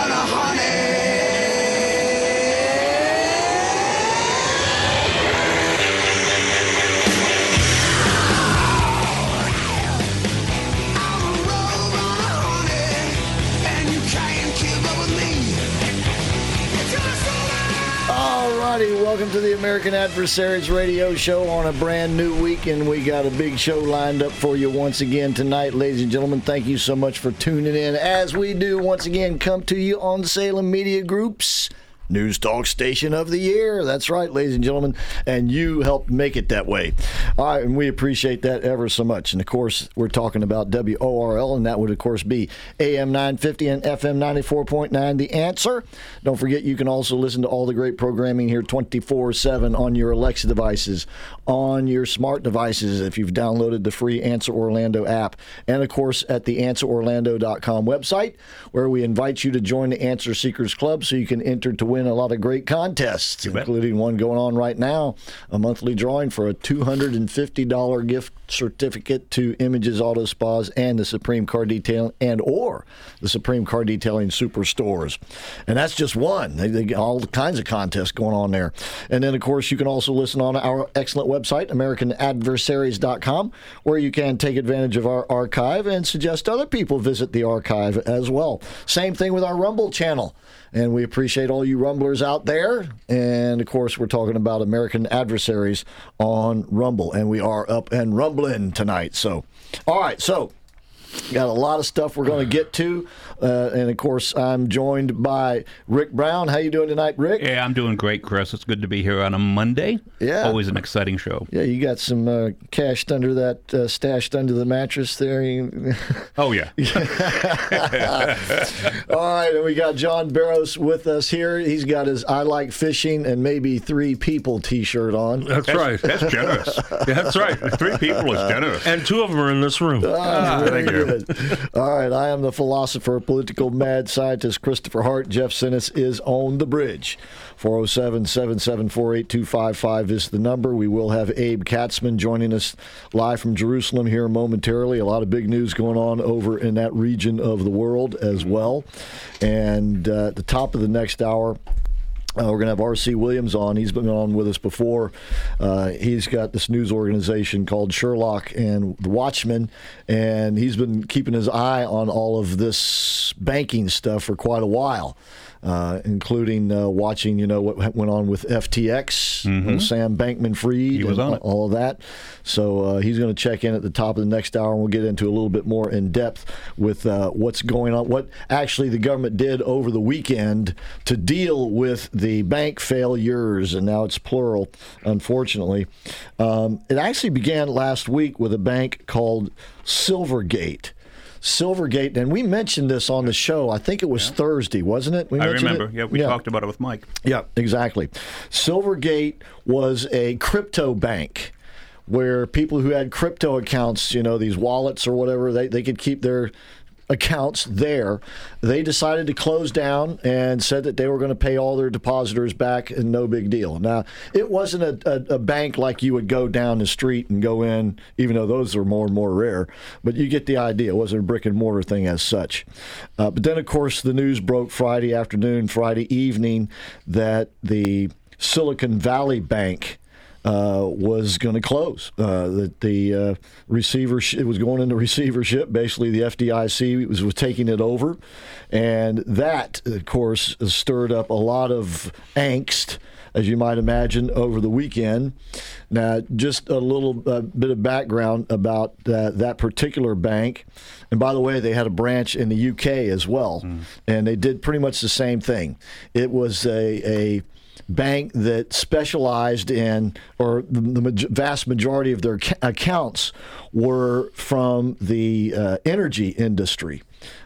and a honey, and you can't keep up with me. All righty. Welcome to the American Adversaries Radio Show on a brand new week, and we got a big show lined up for you once again tonight, ladies and gentlemen. Thank you so much for tuning in. As we do once again come to you on Salem Media Group's News Talk Station of the Year. That's right, ladies and gentlemen, and you helped make it that way. All right, and we appreciate that ever so much. And, of course, we're talking about WORL, and that would, of course, be AM 950 and FM 94.9, The Answer. Don't forget, you can also listen to all the great programming here 24/7 on your Alexa devices, on your smart devices if you've downloaded the free Answer Orlando app, and, of course, at the AnswerOrlando.com website, where we invite you to join the Answer Seekers Club so you can enter to win a lot of great contests, including one going on right now, a monthly drawing for a $250 gift certificate to Images Auto Spas and the Supreme Car Detailing and/or the Supreme Car Detailing Superstores. And that's just one. They get all kinds of contests going on there. And then, of course, you can also listen on our excellent website, AmericanAdversaries.com, where you can take advantage of our archive and suggest other people visit the archive as well. Same thing with our Rumble channel. And we appreciate all you Rumblers out there. And, of course, we're talking about American Adversaries on Rumble. And we are up and rumbling tonight. So, all right. So, got a lot of stuff we're going to get to. And, of course, I'm joined by Rick Brown. How you doing tonight, Rick? Yeah, I'm doing great, Chris. It's good to be here on a Monday. Yeah. Always an exciting show. Yeah, you got some stashed under the mattress there. Oh, yeah. All right, and we got John Barros with us here. He's got his I Like Fishing and Maybe Three People t-shirt on. That's right. That's generous. That's right. Three people is generous. And two of them are in this room. Thank you. All right, I am the philosopher, political mad scientist Christopher Hart. Jeff Sinis is on the bridge. 407-774-8255 is the number. We will have Abe Katzman joining us live from Jerusalem here momentarily. A lot of big news going on over in that region of the world as well. And at the top of the next hour, We're going to have R.C. Williams on. He's been on with us before. He's got this news organization called Sherlock and the Watchmen, and he's been keeping his eye on all of this banking stuff for quite a while, including watching, what went on with FTX, with Sam Bankman-Fried, and all of that. So he's going to check in at the top of the next hour, and we'll get into a little bit more in depth with what's going on, what actually the government did over the weekend to deal with the bank failures, and now it's plural, unfortunately. It actually began last week with a bank called Silvergate. Silvergate, and we mentioned this on the show. I think it was Thursday, wasn't it? I remember. It? Yeah, we talked about it with Mike. Yeah, exactly. Silvergate was a crypto bank where people who had crypto accounts, these wallets or whatever, they could keep their accounts there. They decided to close down and said that they were going to pay all their depositors back and no big deal. Now, it wasn't a bank like you would go down the street and go in, even though those are more and more rare, but you get the idea. It wasn't a brick and mortar thing as such. But then, of course, the news broke Friday evening that the Silicon Valley Bank was going to close. The receivership was going into receivership. Basically, the FDIC was taking it over, and that, of course, stirred up a lot of angst, as you might imagine, over the weekend. Now, just a little bit of background about that particular bank. And by the way, they had a branch in the UK as well, and they did pretty much the same thing. It was a bank that specialized in, or the vast majority of their accounts were from the energy industry,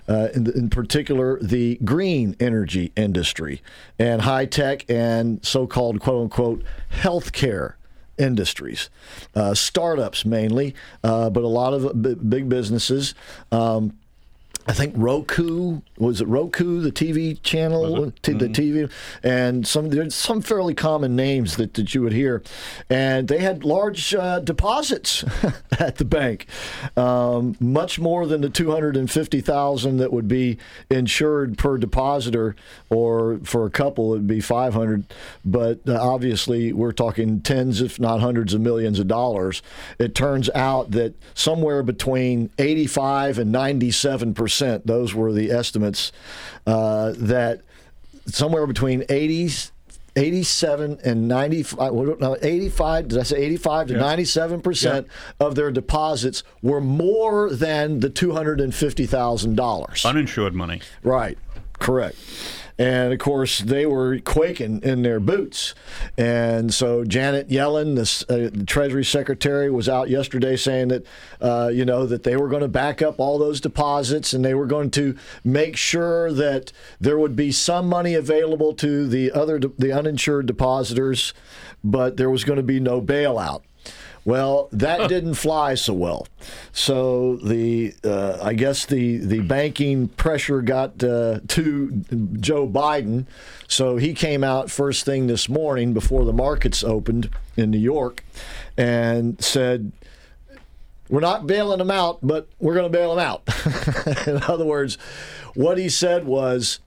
in particular the green energy industry, and high tech and so-called quote-unquote healthcare industries, startups mainly, but a lot of big businesses. I think Roku, the TV channel, the TV, and there's some fairly common names that you would hear, and they had large deposits at the bank, much more than the $250,000 that would be insured per depositor, or for a couple it'd be $500. But obviously we're talking tens, if not hundreds of millions of dollars. It turns out that somewhere between 85 and 97%. Those were the estimates, that somewhere between 87 and 95, 85, did I say 85 to 97% of their deposits were more than the $250,000. Uninsured money. Right. Correct. And, of course, they were quaking in their boots. And so Janet Yellen, the Treasury Secretary, was out yesterday saying that, that they were going to back up all those deposits, and they were going to make sure that there would be some money available to the uninsured depositors, but there was going to be no bailout. Well, that didn't fly so well. So the banking pressure got to Joe Biden. So he came out first thing this morning before the markets opened in New York and said, "We're not bailing them out, but we're going to bail them out." In other words, what he said was,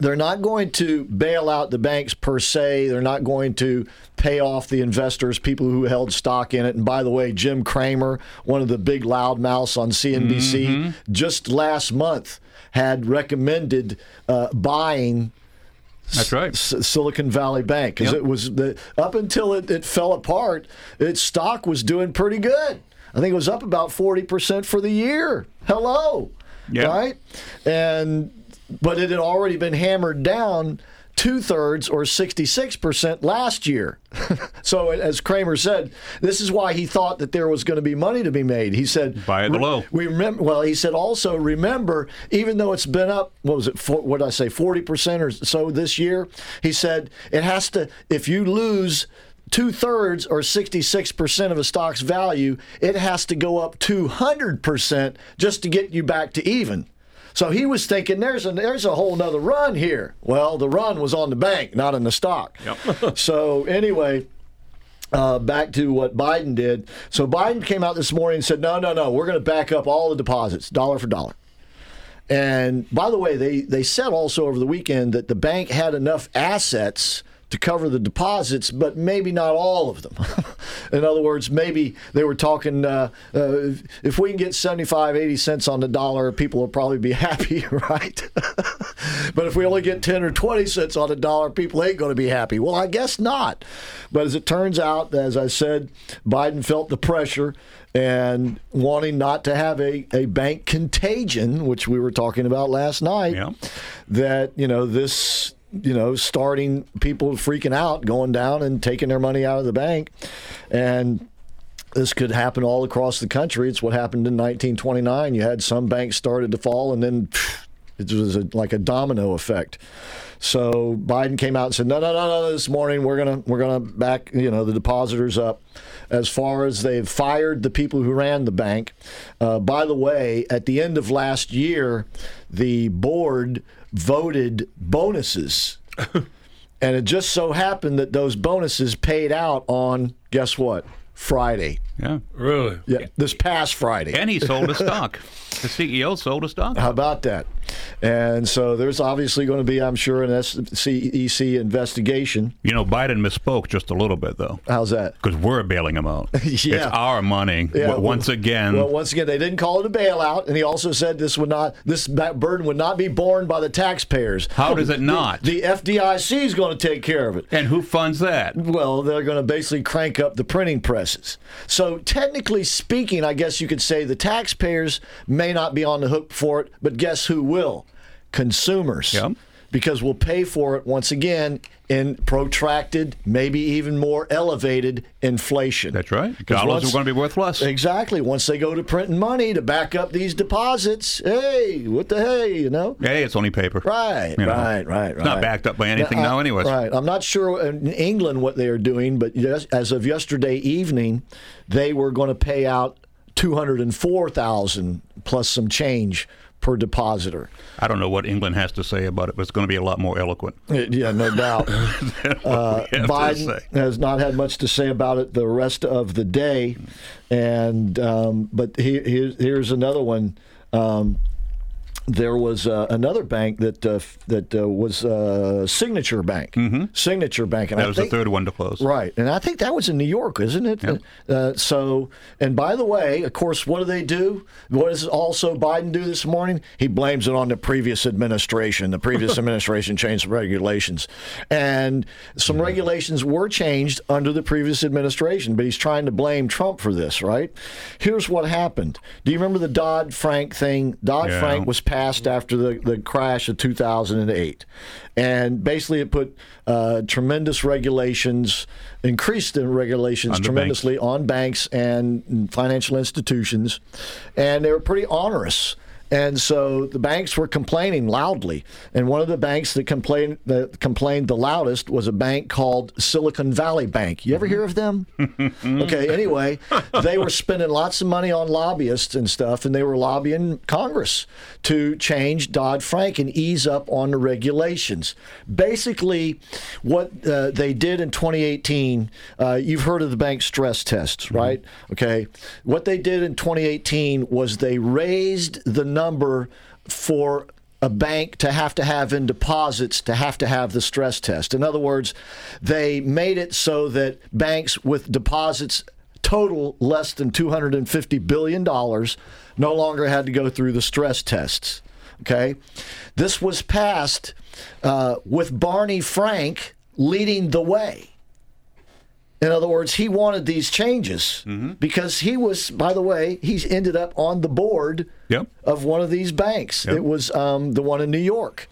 they're not going to bail out the banks per se. They're not going to pay off the investors, people who held stock in it. And by the way, Jim Cramer, one of the big loudmouths on CNBC, just last month had recommended buying. That's right. Silicon Valley Bank. Because it was up until it fell apart, its stock was doing pretty good. I think it was up about 40% for the year. Hello. Yep. Right? But it had already been hammered down 2/3 or 66% last year. So as Cramer said, this is why he thought that there was going to be money to be made. He said, buy it low. He said also, remember, even though it's been up, 40% or so this year, he said it has to, if you lose 2/3 or 66% of a stock's value, it has to go up 200% just to get you back to even. So he was thinking there's a whole nother run here. Well, the run was on the bank, not in the stock. Yep. So anyway, back to what Biden did. So Biden came out this morning and said, no, we're going to back up all the deposits, dollar for dollar. And by the way, they said also over the weekend that the bank had enough assets to cover the deposits, but maybe not all of them. In other words, maybe they were talking, if we can get 75, 80 cents on the dollar, people will probably be happy, right? But if we only get 10 or 20 cents on the dollar, people ain't going to be happy. Well, I guess not. But as it turns out, as I said, Biden felt the pressure and wanting not to have a bank contagion, which we were talking about last night, yeah. That, this... starting people freaking out, going down and taking their money out of the bank. And this could happen all across the country. It's what happened in 1929. You had some banks started to fall, and then it was like a domino effect. So Biden came out and said, no, this morning we're gonna back the depositors up. As far as they've fired the people who ran the bank. By the way, at the end of last year, the board voted bonuses. And it just so happened that those bonuses paid out on, guess what? Friday. Yeah. Really? Yeah. This past Friday. And he sold a stock. The CEO sold a stock. How about that? And so there's obviously going to be, I'm sure, an SEC investigation. Biden misspoke just a little bit, though. How's that? Because we're bailing him out. Yeah. It's our money. Yeah. Once again, they didn't call it a bailout, and he also said this burden would not be borne by the taxpayers. How does it not? The FDIC is going to take care of it. And who funds that? Well, they're going to basically crank up the printing presses. So technically speaking, I guess you could say the taxpayers may not be on the hook for it, but guess who will? Consumers. Yep. Because we'll pay for it once again in protracted, maybe even more elevated inflation. That's right. Dollars are going to be worth less. Exactly. Once they go to printing money to back up these deposits, hey, what the hey, Hey, it's only paper. Right, right. It's not backed up by anything now anyways. Right. I'm not sure in England what they are doing, but yes, as of yesterday evening, they were going to pay out $204,000 plus some change per depositor. I don't know what England has to say about it, but it's going to be a lot more eloquent. Yeah, no doubt. Biden has not had much to say about it the rest of the day. And but here's another one. There was another bank that was Signature Bank. Mm-hmm. Signature Bank. And that was the third one to close. Right. And I think that was in New York, isn't it? Yep. And by the way, of course, what do they do? What does also Biden do this morning? He blames it on the previous administration. The previous administration changed some regulations. And some regulations were changed under the previous administration, but he's trying to blame Trump for this, right? Here's what happened. Do you remember the Dodd-Frank thing? Dodd-Frank was passed after the crash of 2008. And basically it put tremendous regulations, increased the regulations tremendously on banks and financial institutions. And they were pretty onerous. And so the banks were complaining loudly. And one of the banks that complained the loudest was a bank called Silicon Valley Bank. You ever hear of them? Okay, anyway, they were spending lots of money on lobbyists and stuff, and they were lobbying Congress to change Dodd-Frank and ease up on the regulations. Basically, what they did in 2018, you've heard of the bank stress tests, right? Mm-hmm. Okay. What they did in 2018 was they raised the number for a bank to have in deposits to have the stress test. In other words, they made it so that banks with deposits total less than $250 billion no longer had to go through the stress tests. Okay? This was passed with Barney Frank leading the way. In other words, he wanted these changes because he was, by the way, he's ended up on the board of one of these banks. Yep. It was the one in New York.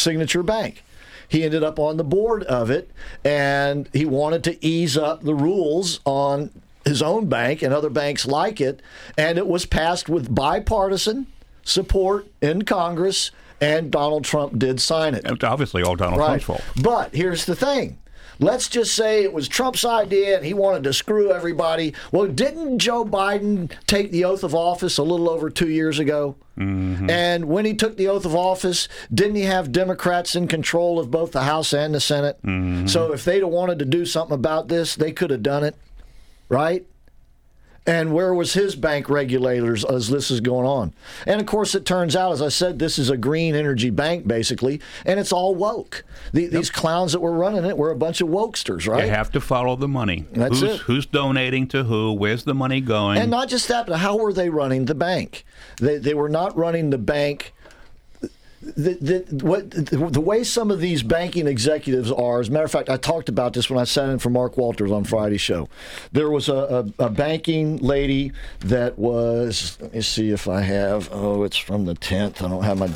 Signature Bank. He ended up on the board of it, and he wanted to ease up the rules on his own bank and other banks like it, and it was passed with bipartisan support in Congress, and Donald Trump did sign it. It's obviously all Donald Trump's fault. But here's the thing. Let's just say it was Trump's idea and he wanted to screw everybody. Well, didn't Joe Biden take the oath of office a little over 2 years ago? Mm-hmm. And when he took the oath of office, didn't he have Democrats in control of both the House and the Senate? Mm-hmm. So if they'd have wanted to do something about this, they could have done it, right? And where was his bank regulators as this is going on? And of course, it turns out, as I said, this is a green energy bank, basically, and it's all woke. These clowns that were running it were a bunch of wokesters, right? You have to follow the money. That's it. Who's donating to who? Where's the money going? And not just that, but how were they running the bank? They were not running the bank. The way some of these banking executives are, as a matter of fact, I talked about this when I sat in for Mark Walters on Friday's show. There was a banking lady that was, let me see if I have, it's from the 10th. I don't have my,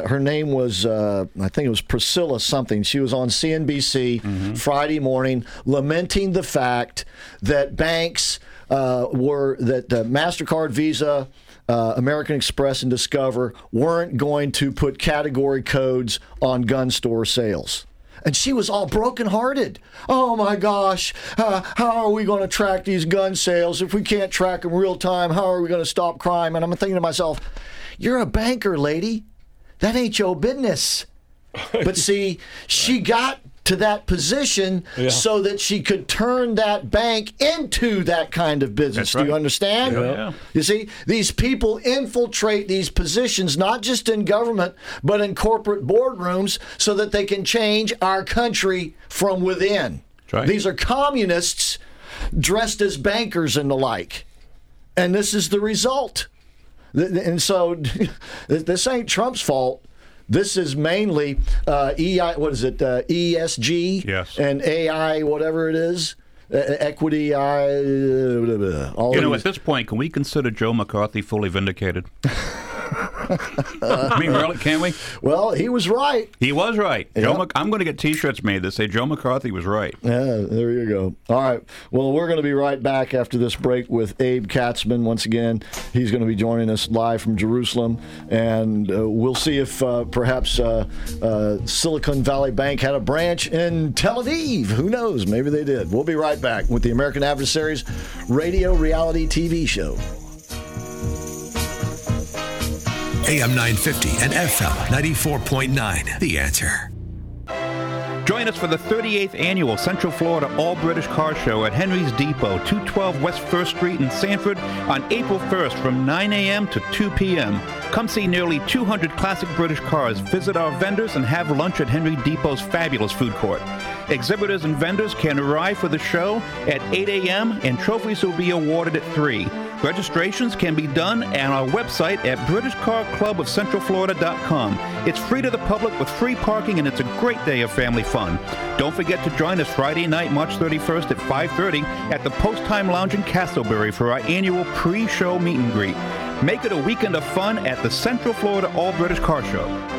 her name was, I think it was Priscilla something. She was on CNBC Friday morning lamenting the fact that banks that MasterCard, Visa, American Express and Discover weren't going to put category codes on gun store sales. And she was all brokenhearted. Oh my gosh, how are we going to track these gun sales? If we can't track them real time, how are we going to stop crime? And I'm thinking to myself, you're a banker, lady. That ain't your business. But see, she got to that position so that she could turn that bank into that kind of business. Right. Do you understand? Yeah. You see, these people infiltrate these positions, not just in government, but in corporate boardrooms so that they can change our country from within. Right. These are communists dressed as bankers and the like. And this is the result. And so this ain't Trump's fault. This is mainly ESG and AI, whatever it is, equity. At this point, can we consider Joe McCarthy fully vindicated? I mean, really, can we? Well, he was right. He was right. Yep. I'm going to get T-shirts made that say Joe McCarthy was right. Yeah, there you go. All right. Well, we're going to be right back after this break with Abe Katzman once again. He's going to be joining us live from Jerusalem, and we'll see if perhaps Silicon Valley Bank had a branch in Tel Aviv. Who knows? Maybe they did. We'll be right back with the American Adversaries Radio Reality TV Show. AM 950 and FM 94.9, The Answer. Join us for the 38th Annual Central Florida All British Car Show at Henry's Depot, 212 West 1st Street in Sanford on April 1st from 9 a.m. to 2 p.m. Come see nearly 200 classic British cars, visit our vendors, and have lunch at Henry Depot's fabulous food court. Exhibitors and vendors can arrive for the show at 8 a.m. and trophies will be awarded at 3. Registrations can be done at our website at BritishCarClubOfCentralFlorida.com. It's free to the public with free parking, and it's a great day of family fun. Don't forget to join us Friday night, March 31st at 5:30 at the Post Time Lounge in Castleberry for our annual pre-show meet and greet. Make it a weekend of fun at the Central Florida All British Car Show.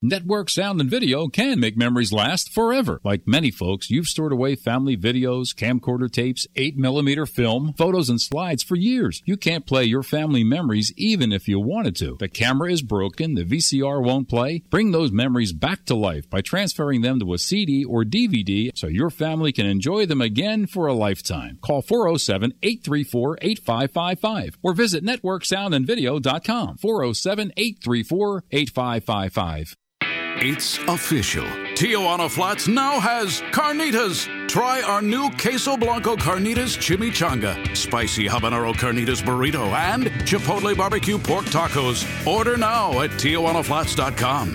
Network sound and video can make memories last forever. Like many folks, you've stored away family videos, camcorder tapes, 8mm film, photos, and slides for years. You can't play your family memories even if you wanted to. The camera is broken, the VCR won't play. Bring those memories back to life by transferring them to a CD or DVD so your family can enjoy them again for a lifetime. Call 407-834-8555 or visit networksoundandvideo.com. 407-834-8555. It's official. Tijuana Flats now has carnitas. Try our new Queso Blanco Carnitas Chimichanga, Spicy Habanero Carnitas Burrito, and Chipotle Barbecue Pork Tacos. Order now at TijuanaFlats.com.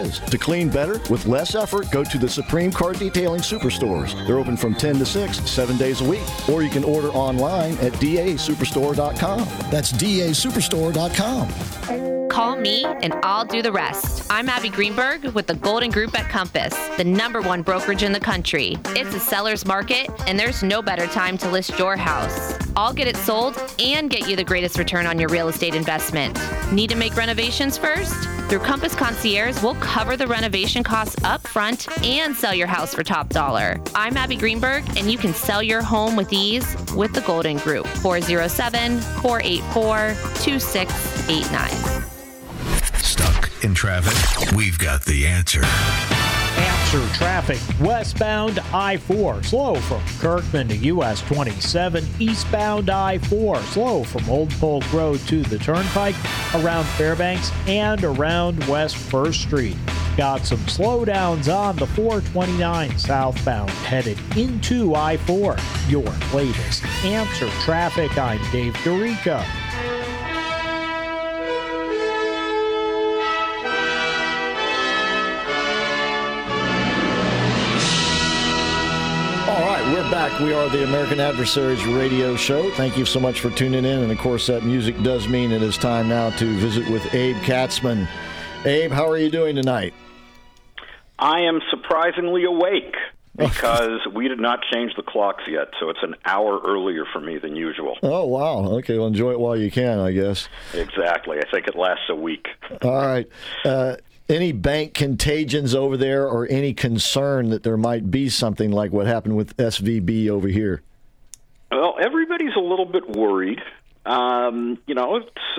is. To clean better with less effort, go to the Supreme Car Detailing Superstores. They're open from 10 to 6, 7 days a week. Or you can order online at dasuperstore.com. That's dasuperstore.com. Call me and I'll do the rest. I'm Abby Greenberg with the Golden Group at Compass, the #1 brokerage in the country. It's a seller's market and there's no better time to list your house. I'll get it sold and get you the greatest return on your real estate investment. Need to make renovations first? Through Compass Concierge, we'll cover the renovation costs up front and sell your house for top dollar. I'm Abby Greenberg and you can sell your home with ease with the Golden Group. 407-484-2689. Stuck in traffic? We've got the answer. Answer traffic. Westbound I-4, slow from Kirkman to US 27. Eastbound I-4, slow from Old Polk Road to the Turnpike, around Fairbanks, and around West 1st Street. Got some slowdowns on the 429 southbound headed into I-4. Your latest Answer Traffic. I'm Dave Dorica. Back. We are the American Adversaries Radio Show. Thank you so much for tuning in. And, of course, that music does mean it is time now to visit with Abe Katzman. Abe, how are you doing tonight? I am surprisingly awake because we did not change the clocks yet, so it's an hour earlier for me than usual. Oh, wow. Okay, well, enjoy it while you can, I guess. Exactly. I think it lasts a week. All right. Any bank contagions over there or any concern that there might be something like what happened with SVB over here? Well, everybody's a little bit worried. It's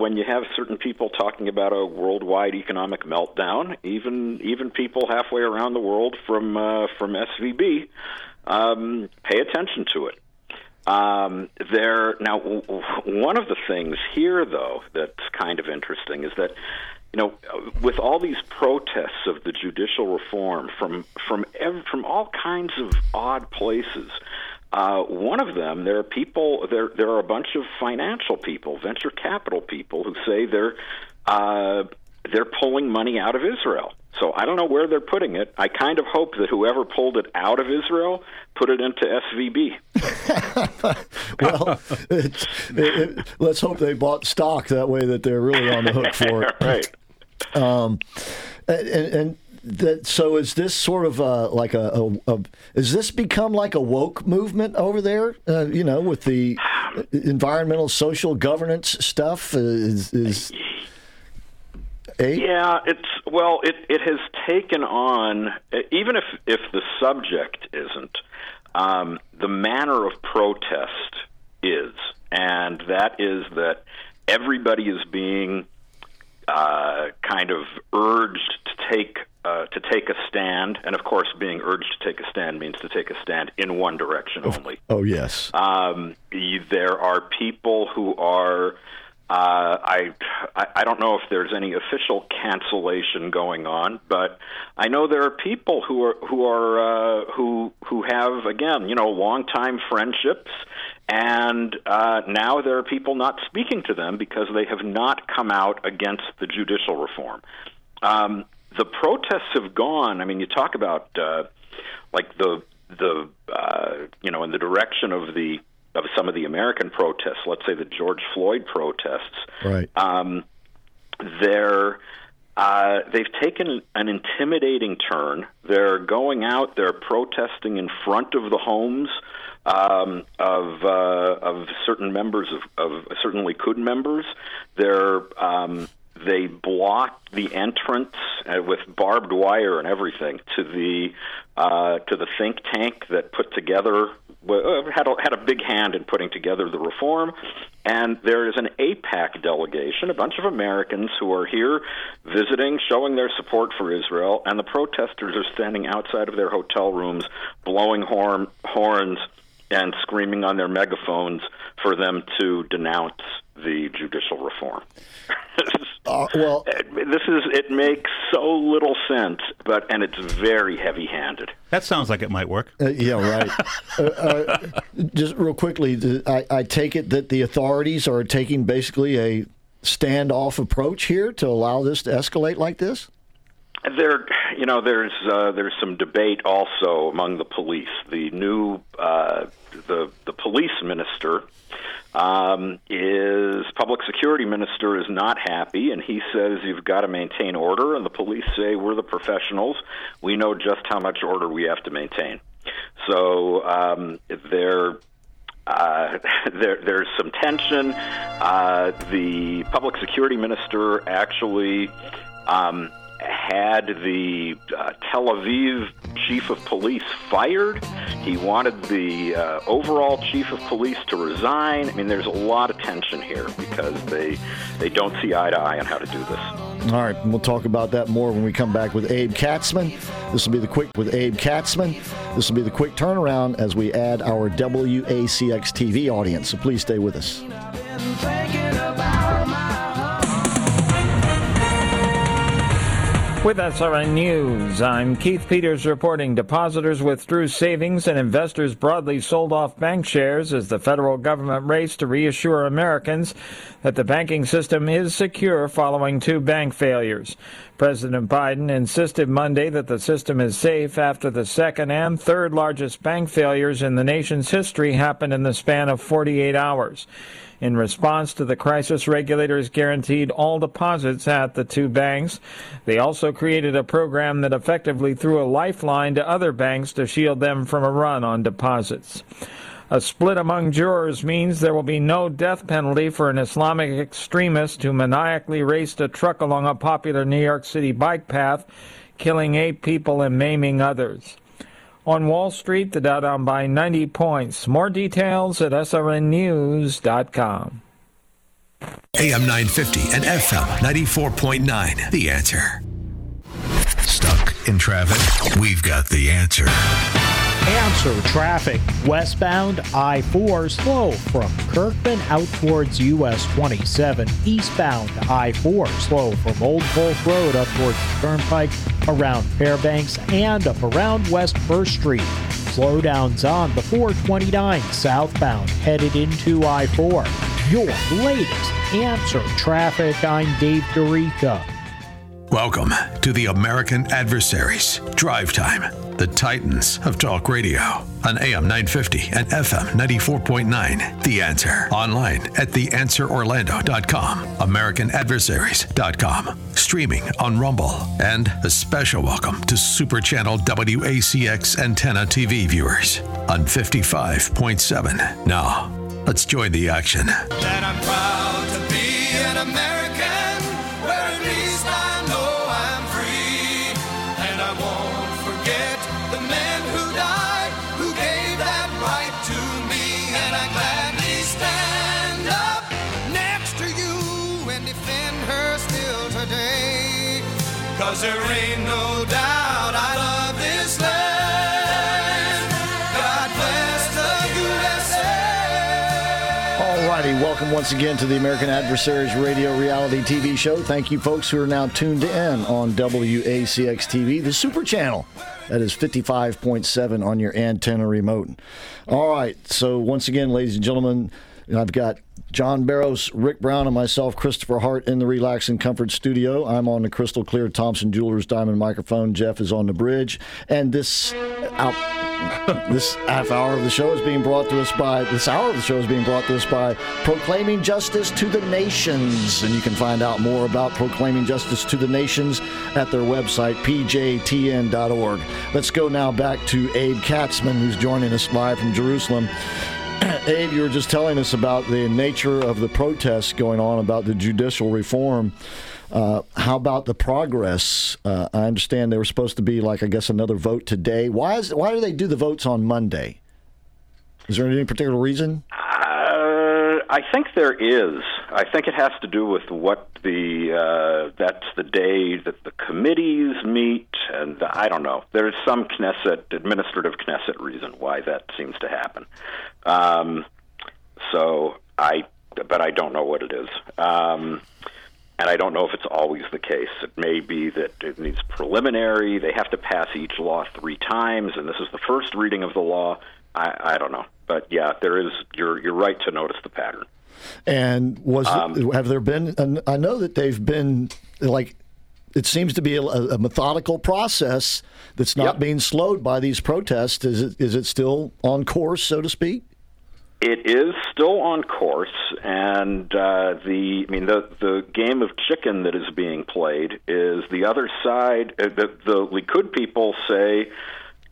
when you have certain people talking about a worldwide economic meltdown, even people halfway around the world from SVB, pay attention to it. Now, one of the things here, though, that's kind of interesting is that, you know, with all these protests of the judicial reform from all kinds of odd places, one of them, there are people, there are a bunch of financial people, venture capital people, who say they're pulling money out of Israel. So I don't know where they're putting it. I kind of hope that whoever pulled it out of Israel put it into SVB. Well, let's hope they bought stock that way that they're really on the hook for it. Right. So is this sort of is this become like a woke movement over there? With the environmental, social governance stuff is Eight? Yeah, it has taken on, even if the subject isn't, the manner of protest is, and that is that everybody is being kind of urged to take a stand, and of course, being urged to take a stand means to take a stand in one direction only. Oh yes. There are people who are. I don't know if there's any official cancellation going on, but I know there are people who have, again, longtime friendships, and now there are people not speaking to them because they have not come out against the judicial reform. The protests have gone. I mean, you talk about in the direction of some of the American protests, let's say the George Floyd protests, right? They've taken an intimidating turn. They're going out, they're protesting in front of the homes of certain members of certain Likud members. They blocked the entrance with barbed wire and everything to the think tank that put together. Had a big hand in putting together the reform, and there is an AIPAC delegation, a bunch of Americans who are here visiting, showing their support for Israel, and the protesters are standing outside of their hotel rooms, blowing horns and screaming on their megaphones for them to denounce the judicial reform. It makes so little sense, and it's very heavy-handed. That sounds like it might work. Yeah, right. Just real quickly, I take it that the authorities are taking basically a standoff approach here to allow this to escalate like this? There, you know, there's some debate also among the police. The new the police minister is public security minister is not happy, and he says you've got to maintain order. And the police say we're the professionals; we know just how much order we have to maintain. So there's some tension. The public security minister actually had the Tel Aviv chief of police fired. He wanted the overall chief of police to resign. I mean, there's a lot of tension here because they don't see eye to eye on how to do this. All right, and we'll talk about that more when we come back with Abe Katzman. This will be the quick turnaround as we add our WACX TV audience. So please stay with us. With SRN News, I'm Keith Peters reporting. Depositors withdrew savings and investors broadly sold off bank shares as the federal government raced to reassure Americans that the banking system is secure following two bank failures. President Biden insisted Monday that the system is safe after the second and third largest bank failures in the nation's history happened in the span of 48 hours. In response to the crisis, regulators guaranteed all deposits at the two banks. They also created a program that effectively threw a lifeline to other banks to shield them from a run on deposits. A split among jurors means there will be no death penalty for an Islamic extremist who maniacally raced a truck along a popular New York City bike path, killing 8 people and maiming others. On Wall Street, the Dow down by 90 points. More details at srnnews.com. AM 950 and FM 94.9. The Answer. Stuck in traffic? We've got the answer. Answer traffic. Westbound I-4 slow from Kirkman out towards US 27. Eastbound I-4 slow from Old Gulf Road up towards the Turnpike, around Fairbanks, and up around West 1st Street. Slowdowns on the 429 southbound headed into I-4. Your latest Answer traffic. I'm Dave DeRica. Welcome to the American Adversaries. Drive Time, the titans of talk radio. On AM 950 and FM 94.9. The Answer. Online at theanswerorlando.com. AmericanAdversaries.com. Streaming on Rumble. And a special welcome to Super Channel WACX antenna TV viewers on 55.7. Now, let's join the action. That I'm proud to be an American. There ain't no doubt I love this land. God bless the USA. All righty, welcome once again to the American Adversaries Radio Reality TV Show. Thank you folks who are now tuned in on WACX-TV, the Super Channel. That is 55.7 on your antenna remote. All right, so once again, ladies and gentlemen, I've got John Barros, Rick Brown, and myself, Christopher Hart, in the Relax and Comfort studio. I'm on the crystal clear Thompson Jewelers Diamond microphone. Jeff is on the bridge. And this hour of the show is being brought to us by Proclaiming Justice to the Nations. And you can find out more about Proclaiming Justice to the Nations at their website, pjtn.org. Let's go now back to Abe Katzman, who's joining us live from Jerusalem. Abe, you were just telling us about the nature of the protests going on about the judicial reform. How about the progress? I understand they were supposed to be, another vote today. Why do they do the votes on Monday? Is there any particular reason? I think there is. I think it has to do with what that's the day that the committees meet, and I don't know. There's some administrative Knesset reason why that seems to happen. But I don't know what it is. And I don't know if it's always the case. It may be that it needs preliminary. They have to pass each law 3 times, and this is the first reading of the law. I don't know. But yeah, there is. You're right to notice the pattern. And have there been? I know that they've been it seems to be a methodical process that's not being slowed by these protests. Is it still on course, so to speak? It is still on course, and the game of chicken that is being played is the other side. The Likud people say,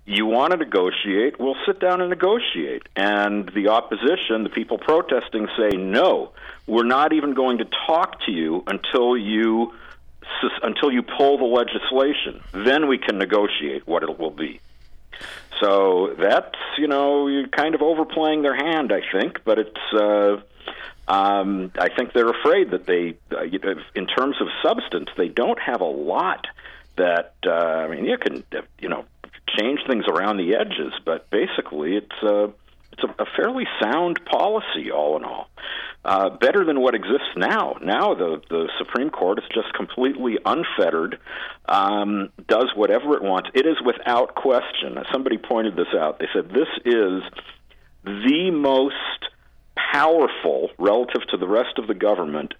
you want to negotiate, we'll sit down and negotiate. And the opposition, the people protesting, say, no, we're not even going to talk to you until you pull the legislation. Then we can negotiate what it will be. So that's, you're kind of overplaying their hand, I think. But it's, I think they're afraid that they, in terms of substance, they don't have a lot that, you can, change things around the edges. But basically, it's a fairly sound policy, all in all. Better than what exists now. Now the Supreme Court is just completely unfettered, does whatever it wants. It is without question. Somebody pointed this out. They said this is the most powerful, relative to the rest of the government,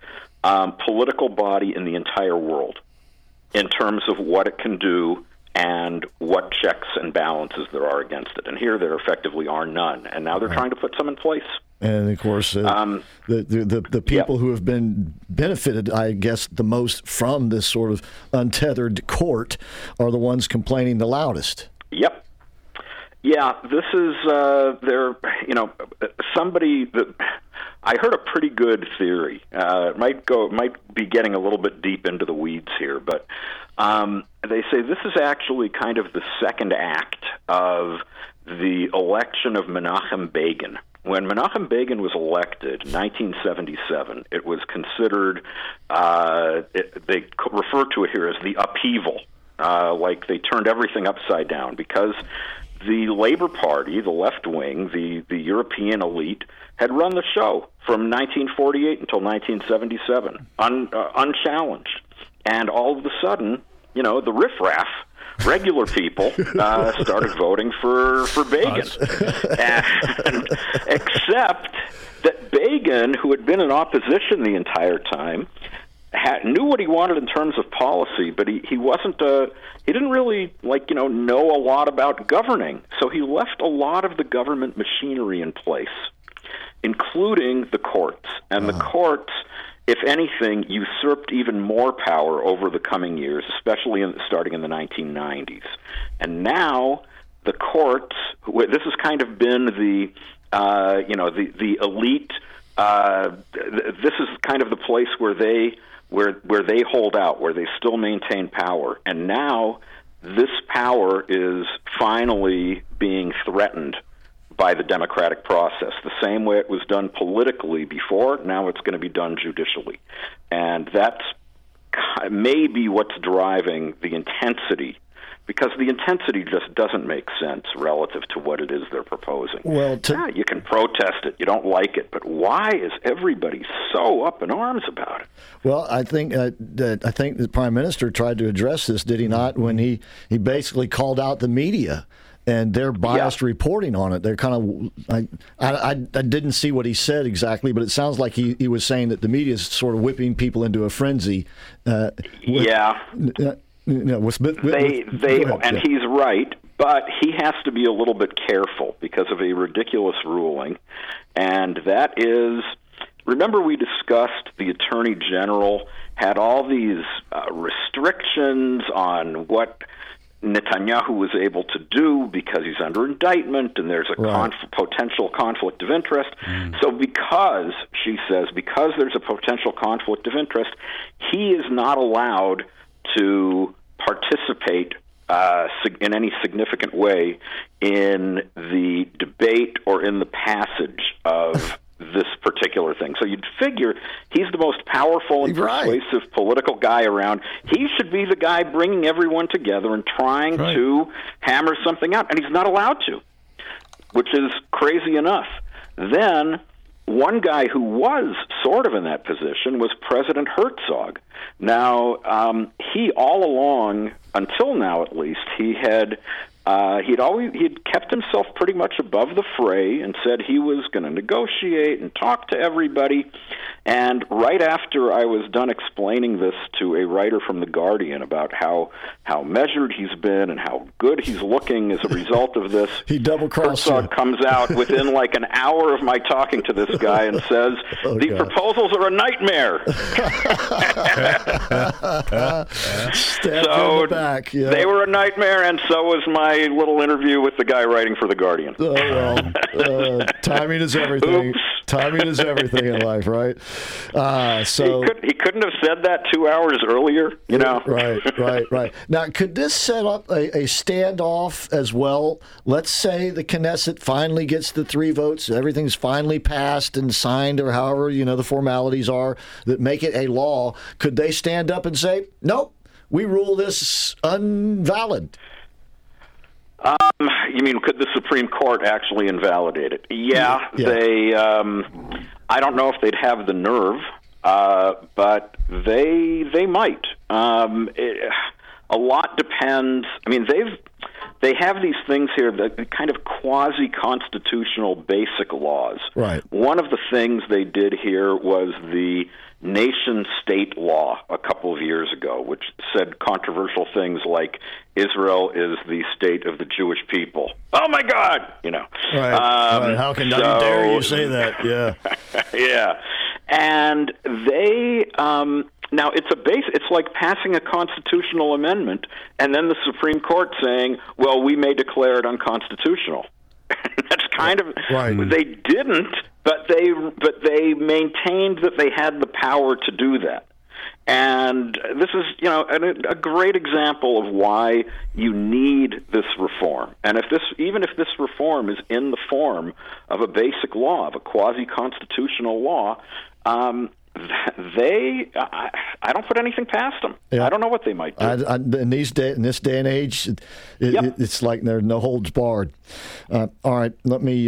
political body in the entire world in terms of what it can do and what checks and balances there are against it. And here there effectively are none. And now they're trying to put some in place. And, of course, the people who have been benefited, I guess, the most from this sort of untethered court are the ones complaining the loudest. Yep. Yeah, this is, I heard a pretty good theory. Might be getting a little bit deep into the weeds here, but they say this is actually kind of the second act of the election of Menachem Begin. When Menachem Begin was elected in 1977, it was considered, they refer to it here as the upheaval, like they turned everything upside down, because the Labor Party, the left wing, the European elite, had run the show from 1948 until 1977, unchallenged. And all of a sudden, the riffraff, regular people, started voting for Begin. And except that Begin, who had been in opposition the entire time, knew what he wanted in terms of policy, but he didn't really know a lot about governing. So he left a lot of the government machinery in place, including the courts. And the courts, if anything, usurped even more power over the coming years, especially starting in the 1990s. And now the courts, this has kind of been the elite. This is kind of the place where they hold out, where they still maintain power. And now this power is finally being threatened by the democratic process. The same way it was done politically before, now it's going to be done judicially. And that's maybe what's driving the intensity, because the intensity just doesn't make sense relative to what it is they're proposing. Well, you can protest it, you don't like it, but why is everybody so up in arms about it? Well, I think the Prime Minister tried to address this, did he not, when he basically called out the media and their biased reporting on it. They're kind of, I didn't see what he said exactly, but it sounds like he was saying that the media is sort of whipping people into a frenzy. He's right, but he has to be a little bit careful because of a ridiculous ruling, and that is, remember we discussed the Attorney General had all these restrictions on what Netanyahu was able to do because he's under indictment and there's a potential conflict of interest. Mm. So because there's a potential conflict of interest, he is not allowed to participate in any significant way in the debate or in the passage of this particular thing. So you'd figure he's the most powerful and persuasive political guy around. He should be the guy bringing everyone together and trying to hammer something out, and he's not allowed to, which is crazy enough. Then one guy who was sort of in that position was President Herzog. Now, he all along, until now at least, he had He'd kept himself pretty much above the fray and said he was going to negotiate and talk to everybody. And right after I was done explaining this to a writer from The Guardian about how measured he's been and how good he's looking as a result of this, he double-crossed you. Comes out within like an hour of my talking to this guy and says, these proposals are a nightmare. So yeah. They were a nightmare, and so was my little interview with the guy writing for The Guardian. Oh, well, timing is everything. Oops. Timing is everything in life, right? So he couldn't have said that 2 hours earlier, you know? Right. Now, could this set up a standoff as well? Let's say the Knesset finally gets the 3 votes, everything's finally passed and signed, or however, the formalities are that make it a law. Could they stand up and say, nope, we rule this invalid? You mean, could the Supreme Court actually invalidate it? Yeah. They. I don't know if they'd have the nerve, but they might. A lot depends. I mean, they have these things here, the kind of quasi-constitutional basic laws. Right. One of the things they did here was the nation-state law a couple of years ago, which said controversial things like Israel is the state of the Jewish people. Oh, my God! Right. How can you dare you say that? Yeah. Yeah. And they... now, it's like passing a constitutional amendment and then the Supreme Court saying, well, we may declare it unconstitutional. That's kind of... Right. They didn't... But they maintained that they had the power to do that. And this is, a great example of why you need this reform. And even if this reform is in the form of a basic law, of a quasi-constitutional law, I don't put anything past them. Yeah. I don't know what they might do. In this day and age, it's like there's no holds barred. All right, let me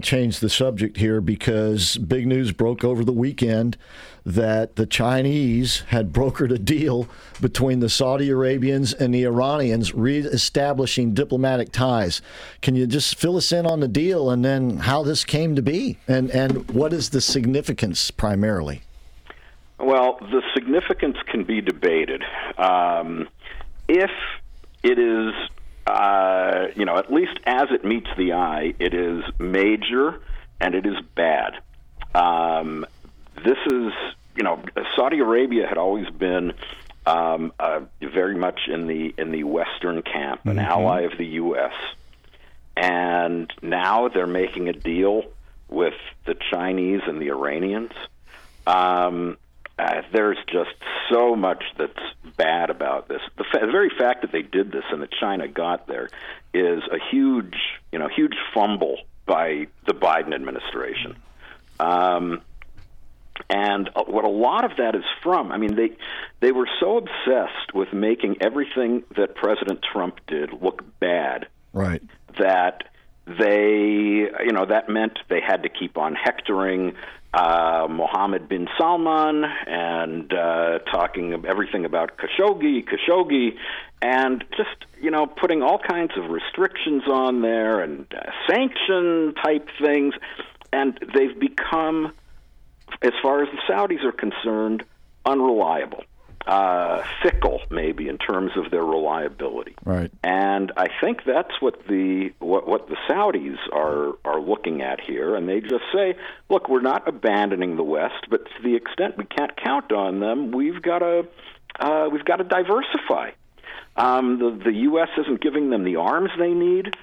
change the subject here, because big news broke over the weekend that the Chinese had brokered a deal between the Saudi Arabians and the Iranians, reestablishing diplomatic ties. Can you just fill us in on the deal and then how this came to be, and what is the significance primarily? Well, the significance can be debated. If it is, at least as it meets the eye, it is major and it is bad. This is, Saudi Arabia had always been very much in the Western camp, an ally of the U.S., and now they're making a deal with the Chinese and the Iranians. There's just so much that's bad about this. The very fact that they did this and that China got there is a huge fumble by the Biden administration. And what a lot of that is from, they were so obsessed with making everything that President Trump did look bad, right? That they, that meant they had to keep on hectoring Mohammed bin Salman and talking everything about Khashoggi, and just, putting all kinds of restrictions on there and sanction-type things. And they've become... as far as the Saudis are concerned, unreliable, fickle maybe in terms of their reliability. Right. And I think that's what the Saudis are looking at here, and they just say, look, we're not abandoning the West, but to the extent we can't count on them, we've got to diversify. The U.S. isn't giving them the arms they need.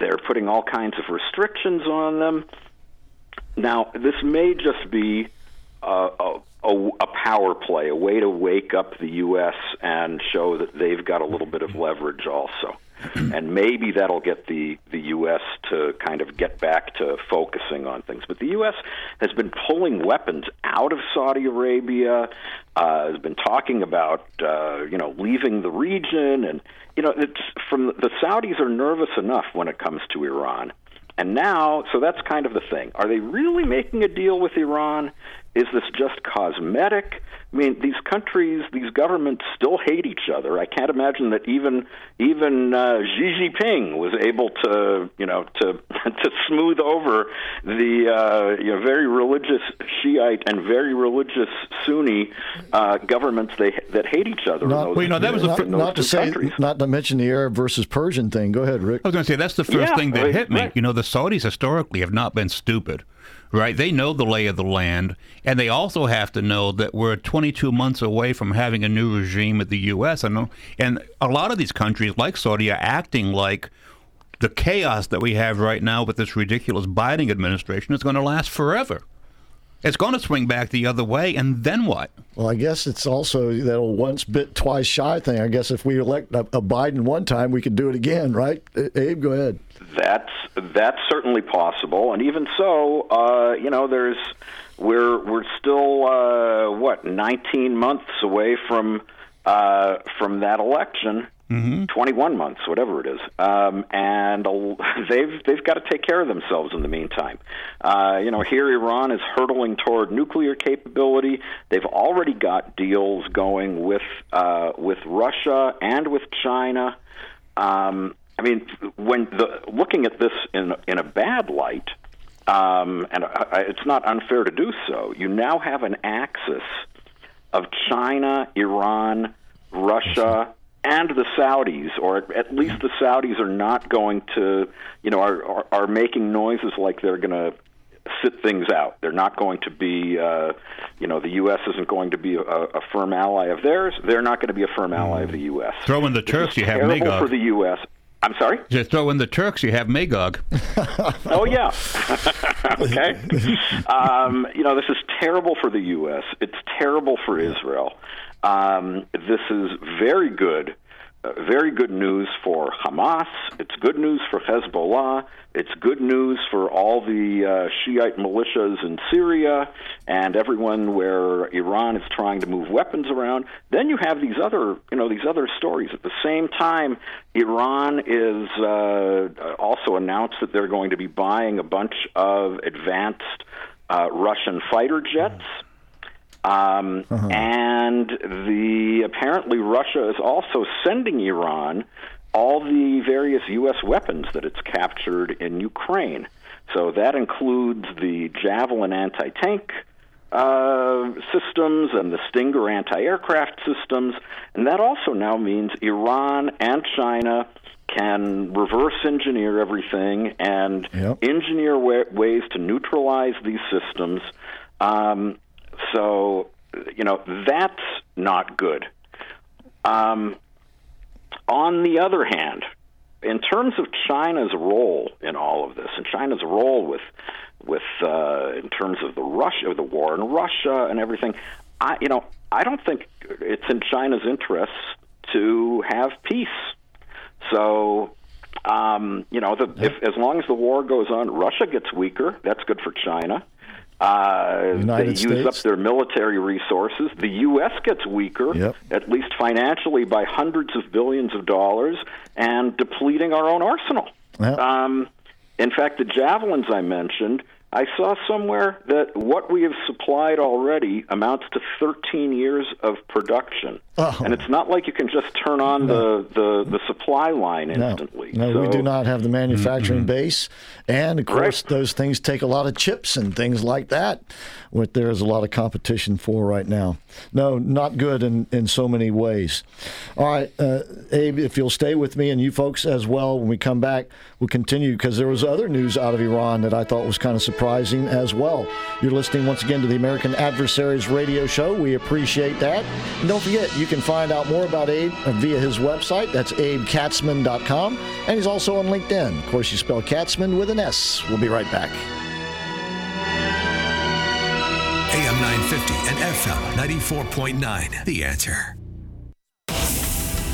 They're putting all kinds of restrictions on them. Now, this may just be a power play, a way to wake up the U.S. and show that they've got a little bit of leverage also. And maybe that'll get the U.S. to kind of get back to focusing on things. But the U.S. has been pulling weapons out of Saudi Arabia, has been talking about, leaving the region. And, it's from the Saudis are nervous enough when it comes to Iran. And now, so that's kind of the thing. Are they really making a deal with Iran? Is this just cosmetic? I mean, these countries, these governments still hate each other. I can't imagine that even Xi Jinping was able to, to smooth over the very religious Shiite and very religious Sunni governments that hate each other. Not to mention the Arab versus Persian thing. Go ahead, Rick. I was going to say that's the first thing that hit me. Right. The Saudis historically have not been stupid. Right, they know the lay of the land, and they also have to know that we're 22 months away from having a new regime at the U.S. And a lot of these countries, like Saudi, are acting like the chaos that we have right now with this ridiculous Biden administration is going to last forever. It's going to swing back the other way, and then what? Well, I guess it's also that once bit, twice shy thing. I guess if we elect a Biden one time, we could do it again, right? Abe, go ahead. That's certainly possible, and even so, we're still 19 months away from that election. Mm-hmm. 21 months, whatever it is, they've got to take care of themselves in the meantime. Here Iran is hurtling toward nuclear capability. They've already got deals going with Russia and with China. Looking at this in a bad light, and it's not unfair to do so. You now have an axis of China, Iran, Russia. And the Saudis, or at least the Saudis are not going to, are making noises like they're going to sit things out. They're not going to be, the U.S. isn't going to be a firm ally of theirs. They're not going to be a firm ally of the U.S. Throw in the Turks, you have Magog. For the U.S. I'm sorry? Just throw in the Turks, you have Magog. Oh, yeah. Okay. This is terrible for the U.S. It's terrible for Israel. This is very good news for Hamas. It's good news for Hezbollah. It's good news for all the Shiite militias in Syria and everyone where Iran is trying to move weapons around. Then you have these other stories. At the same time, Iran is also announced that they're going to be buying a bunch of advanced Russian fighter jets. Mm-hmm. And apparently Russia is also sending Iran all the various U.S. weapons that it's captured in Ukraine. So that includes the Javelin anti-tank systems and the Stinger anti-aircraft systems. And that also now means Iran and China can reverse engineer everything and engineer ways to neutralize these systems. So, that's not good. On the other hand, in terms of China's role in all of this, and China's role with in terms of the war in Russia and everything, I don't think it's in China's interests to have peace. So. As long as the war goes on, Russia gets weaker. That's good for China. They use up their military resources. The U.S. gets weaker, at least financially, by hundreds of billions of dollars, and depleting our own arsenal. Yep. In fact, the javelins I mentioned, I saw somewhere that what we have supplied already amounts to 13 years of production. Oh. And it's not like you can just turn on the supply line instantly. No, we do not have the manufacturing base. And, of course, those things take a lot of chips and things like that, which there is a lot of competition for right now. No, not good in so many ways. All right, Abe, if you'll stay with me and you folks as well, when we come back, we'll continue because there was other news out of Iran that I thought was kind of surprising as well. You're listening once again to the American Adversaries Radio Show. We appreciate that. And don't forget, you can find out more about Abe via his website. That's abekatzman.com. And he's also on LinkedIn. Of course, you spell Katzman with an S. We'll be right back. AM 950 and FM 94.9, The Answer.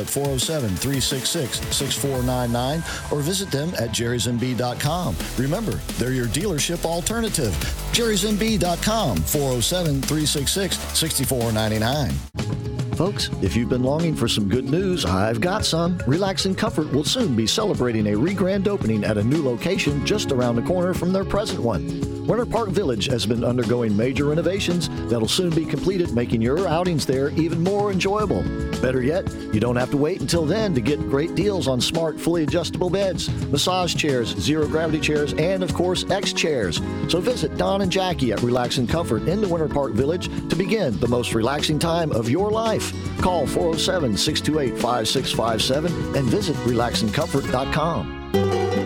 at 407-366-6499 or visit them at jerrysmb.com. Remember, they're your dealership alternative. jerrysmb.com, 407-366-6499. Folks, if you've been longing for some good news, I've got some. Relax and Comfort will soon be celebrating a re-grand opening at a new location just around the corner from their present one. Winter Park Village has been undergoing major renovations that'll soon be completed, making your outings there even more enjoyable. Better yet, you don't have to wait until then to get great deals on smart, fully adjustable beds, massage chairs, zero-gravity chairs, and, of course, X chairs. So visit Don and Jackie at Relax and Comfort in the Winter Park Village to begin the most relaxing time of your life. Call 407-628-5657 and visit relaxandcomfort.com.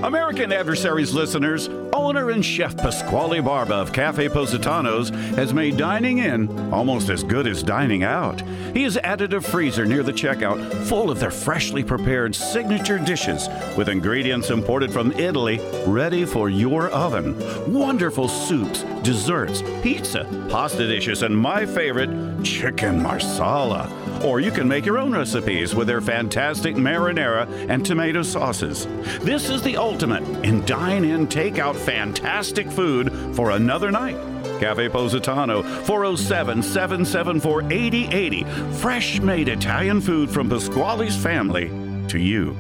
American Adversaries listeners, owner and chef Pasquale Barba of Cafe Positano's has made dining in almost as good as dining out. He has added a freezer near the checkout full of their freshly prepared signature dishes with ingredients imported from Italy ready for your oven. Wonderful soups, desserts, pizza, pasta dishes, and my favorite, chicken marsala. Or you can make your own recipes with their fantastic marinara and tomato sauces. This is the ultimate in dine-in takeout fantastic food for another night. Cafe Positano, 407-774-8080. Fresh-made Italian food from Pasquale's family to you.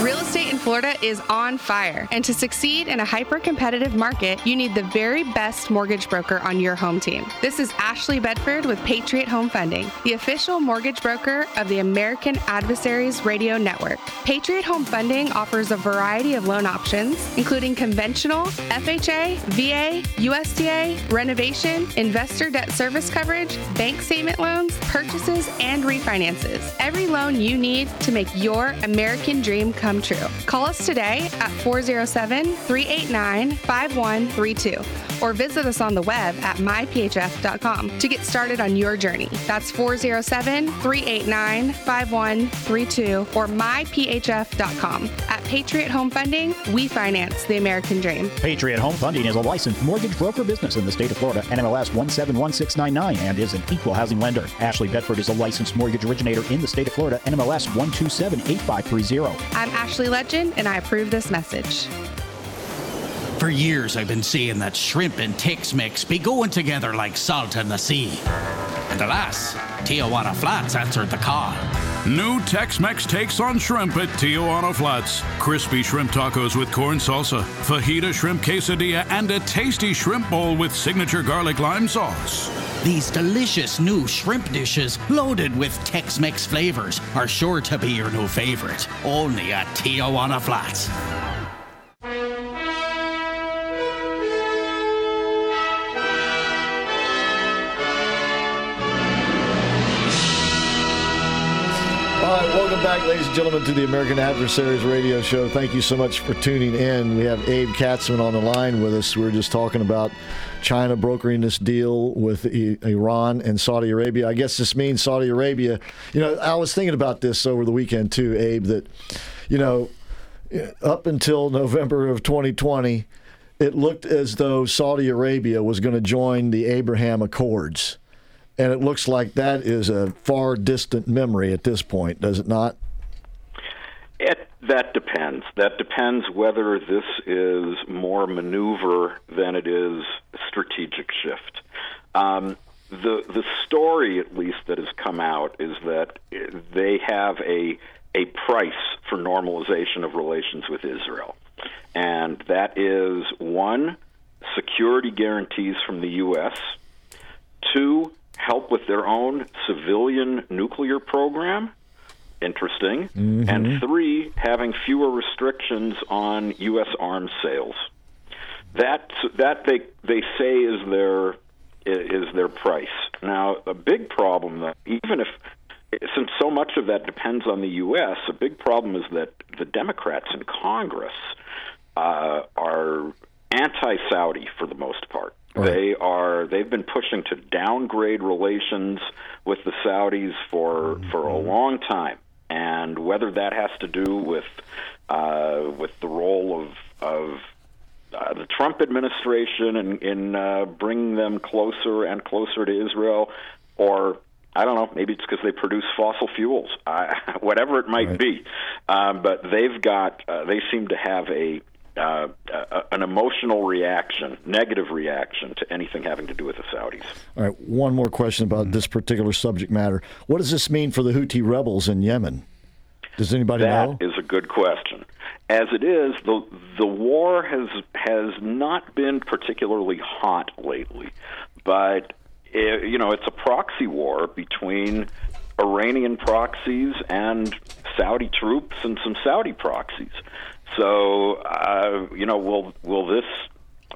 Real estate in Florida is on fire, and to succeed in a hyper-competitive market, you need the very best mortgage broker on your home team. This is Ashley Bedford with Patriot Home Funding, the official mortgage broker of the American Adversaries Radio Network. Patriot Home Funding offers a variety of loan options, including conventional, FHA, VA, USDA, renovation, investor debt service coverage, bank statement loans, purchases, and refinances. Every loan you need to make your American dream come true. Call us today at 407-389-5132 or visit us on the web at myphf.com to get started on your journey. That's 407-389-5132 or myphf.com. At Patriot Home Funding, we finance the American dream. Patriot Home Funding is a licensed mortgage broker business in the state of Florida, NMLS 171699, and is an equal housing lender. Ashley Bedford is a licensed mortgage originator in the state of Florida, NMLS 1278530. I'm Ashley Legend, and I approve this message. For years, I've been seeing that shrimp and Tex-Mex be going together like salt in the sea. And alas, Tijuana Flats answered the call. New Tex-Mex takes on shrimp at Tijuana Flats. Crispy shrimp tacos with corn salsa, fajita shrimp quesadilla, and a tasty shrimp bowl with signature garlic lime sauce. These delicious new shrimp dishes, loaded with Tex-Mex flavors, are sure to be your new favorite. Only at Tijuana Flats. All right, welcome back, ladies and gentlemen, to the American Adversaries Radio Show. Thank you so much for tuning in. We have Abe Katzman on the line with us. We were just talking about China brokering this deal with Iran and Saudi Arabia. I guess this means Saudi Arabia. You know, I was thinking about this over the weekend, too, Abe, that, you know, up until November of 2020, it looked as though Saudi Arabia was going to join the Abraham Accords. And it looks like that is a far distant memory at this point, does it not? That depends. That depends whether this is more maneuver than it is strategic shift. The story, at least, that has come out is that they have a price for normalization of relations with Israel. And that is, one, security guarantees from the U.S., two, help with their own civilian nuclear program, interesting, mm-hmm. and three, having fewer restrictions on U.S. arms sales. That they say is their price. Now, a big problem, though, even if Since so much of that depends on the U.S., a big problem is that the Democrats in Congress are anti-Saudi for the most part. Right. They've been pushing to downgrade relations with the Saudis for a long time, and whether that has to do with the role of the Trump administration in bringing them closer and closer to Israel, or I don't know, maybe it's because they produce fossil fuels, whatever it might be. But they've got they seem to have an emotional reaction, negative reaction to anything having to do with the Saudis. All right, one more question about this particular subject matter. What does this mean for the Houthi rebels in Yemen? Does anybody know? That is a good question. As it is, the war has not been particularly hot lately, but it's a proxy war between Iranian proxies and Saudi troops and some Saudi proxies. So, will this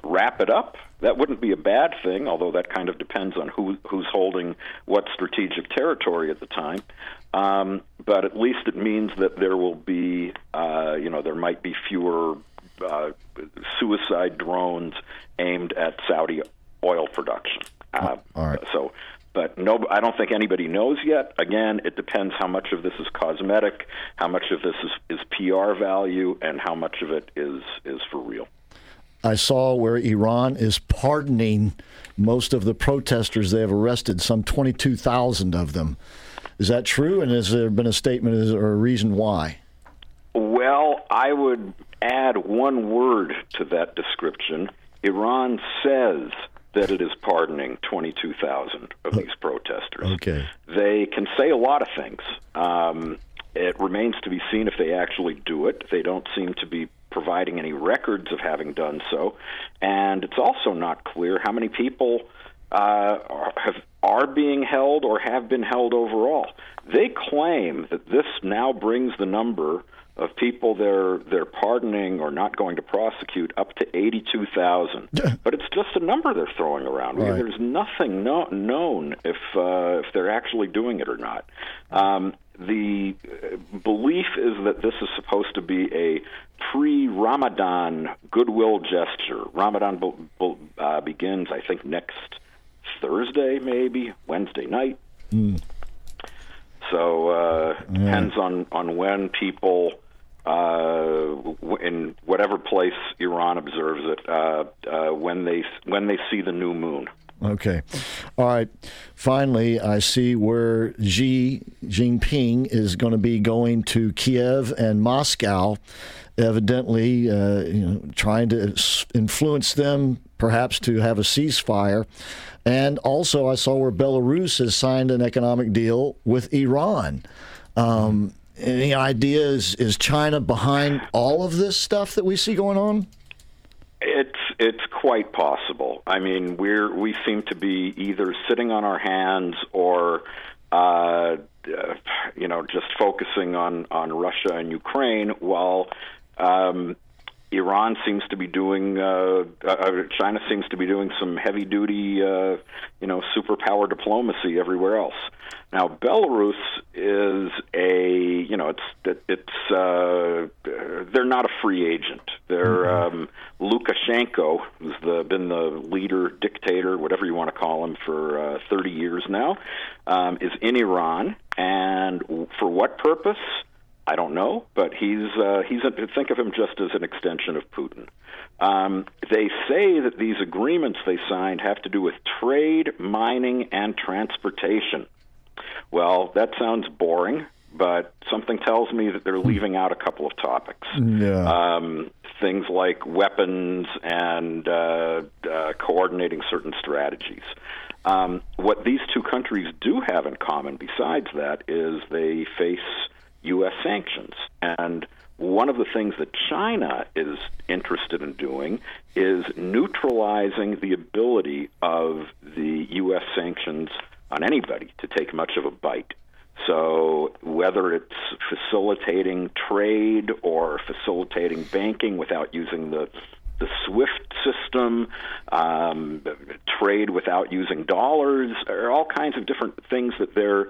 wrap it up? That wouldn't be a bad thing, although that kind of depends on who's holding what strategic territory at the time. But at least it means that there will be, there might be fewer suicide drones aimed at Saudi oil production. All right. I don't think anybody knows yet. Again, it depends how much of this is cosmetic, how much of this is PR value, and how much of it is for real. I saw where Iran is pardoning most of the protesters they have arrested, some 22,000 of them. Is that true? And has there been a statement or a reason why? Well, I would add one word to that description. Iran says that it is pardoning 22,000 of these protesters. Okay. They can say a lot of things. It remains to be seen if they actually do it. They don't seem to be providing any records of having done so. And it's also not clear how many people are being held or have been held overall. They claim that this now brings the number of people they're pardoning or not going to prosecute up to 82,000, but it's just a number they're throwing around. Right. There's nothing known if they're actually doing it or not. The belief is that this is supposed to be a pre-Ramadan goodwill gesture. Ramadan begins, I think, next Thursday, maybe Wednesday night. So depends on when people. In whatever place Iran observes it, when they see the new moon. Okay. All right. Finally, I see where Xi Jinping is going to be going to Kiev and Moscow, evidently trying to influence them, perhaps to have a ceasefire. And also I saw where Belarus has signed an economic deal with Iran. Any idea, is China behind all of this stuff that we see going on? It's quite possible. I mean, we seem to be either sitting on our hands or, just focusing on Russia and Ukraine, while Iran seems to be doing. China seems to be doing some heavy-duty, superpower diplomacy everywhere else. Now, Belarus is they're not a free agent. They're Lukashenko, who's been the leader, dictator, whatever you want to call him, for 30 years now, is in Iran, and for what purpose? I don't know, but think of him just as an extension of Putin. They say that these agreements they signed have to do with trade, mining, and transportation. Well, that sounds boring, but something tells me that they're leaving out a couple of topics. Yeah. Things like weapons and coordinating certain strategies. What these two countries do have in common besides that is they face U.S. sanctions. And one of the things that China is interested in doing is neutralizing the ability of the U.S. sanctions on anybody to take much of a bite. So whether it's facilitating trade or facilitating banking without using the SWIFT system, trade without using dollars, or all kinds of different things that they're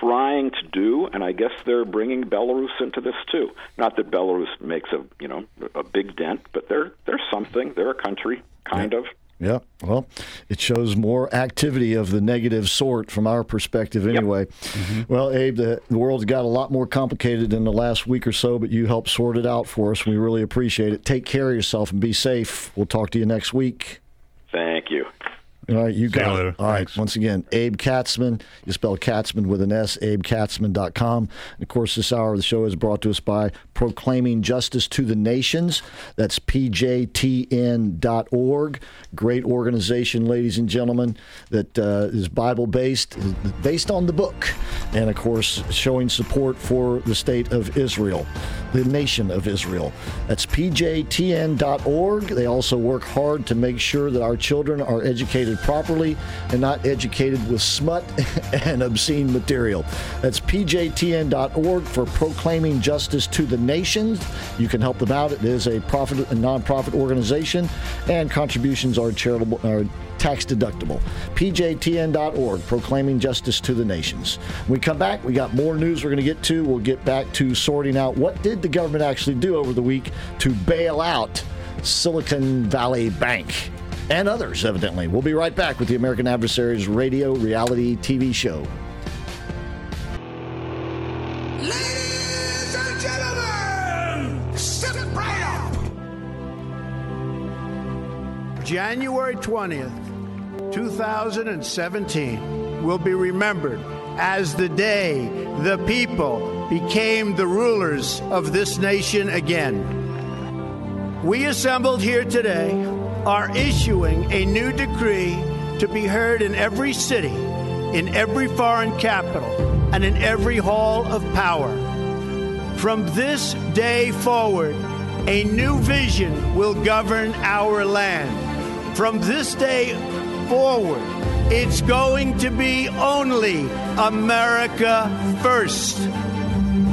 trying to do, and I guess they're bringing Belarus into this too. Not that Belarus makes a big dent, but they're something. They're a country, kind of. Yeah, well, it shows more activity of the negative sort from our perspective anyway. Yep. Mm-hmm. Well, Abe, the world's got a lot more complicated in the last week or so, but you helped sort it out for us. We really appreciate it. Take care of yourself and be safe. We'll talk to you next week. Thank you. All right, you got it. All right, once again, Abe Katzman. You spell Katzman with an S, abekatzman.com. And, of course, this hour of the show is brought to us by Proclaiming Justice to the Nations. That's pjtn.org. Great organization, ladies and gentlemen, that is Bible-based, based on the book. And, of course, showing support for the state of Israel, the nation of Israel. That's pjtn.org. They also work hard to make sure that our children are educated properly and not educated with smut and obscene material. That's pjtn.org for Proclaiming Justice to the Nations. You can help them out. It is a profit and nonprofit organization, and contributions are charitable, are tax deductible. pjtn.org, Proclaiming Justice to the Nations. When we come back, we got more news we're going to get to. We'll get back to sorting out what did the government actually do over the week to bail out Silicon Valley Bank. And others, evidently. We'll be right back with the American Adversaries Radio Reality TV Show. Ladies and gentlemen, sit right up. January 20th, 2017 will be remembered as the day the people became the rulers of this nation again. We assembled here today are issuing a new decree to be heard in every city, in every foreign capital, and in every hall of power. From this day forward, a new vision will govern our land. From this day forward, it's going to be only America first.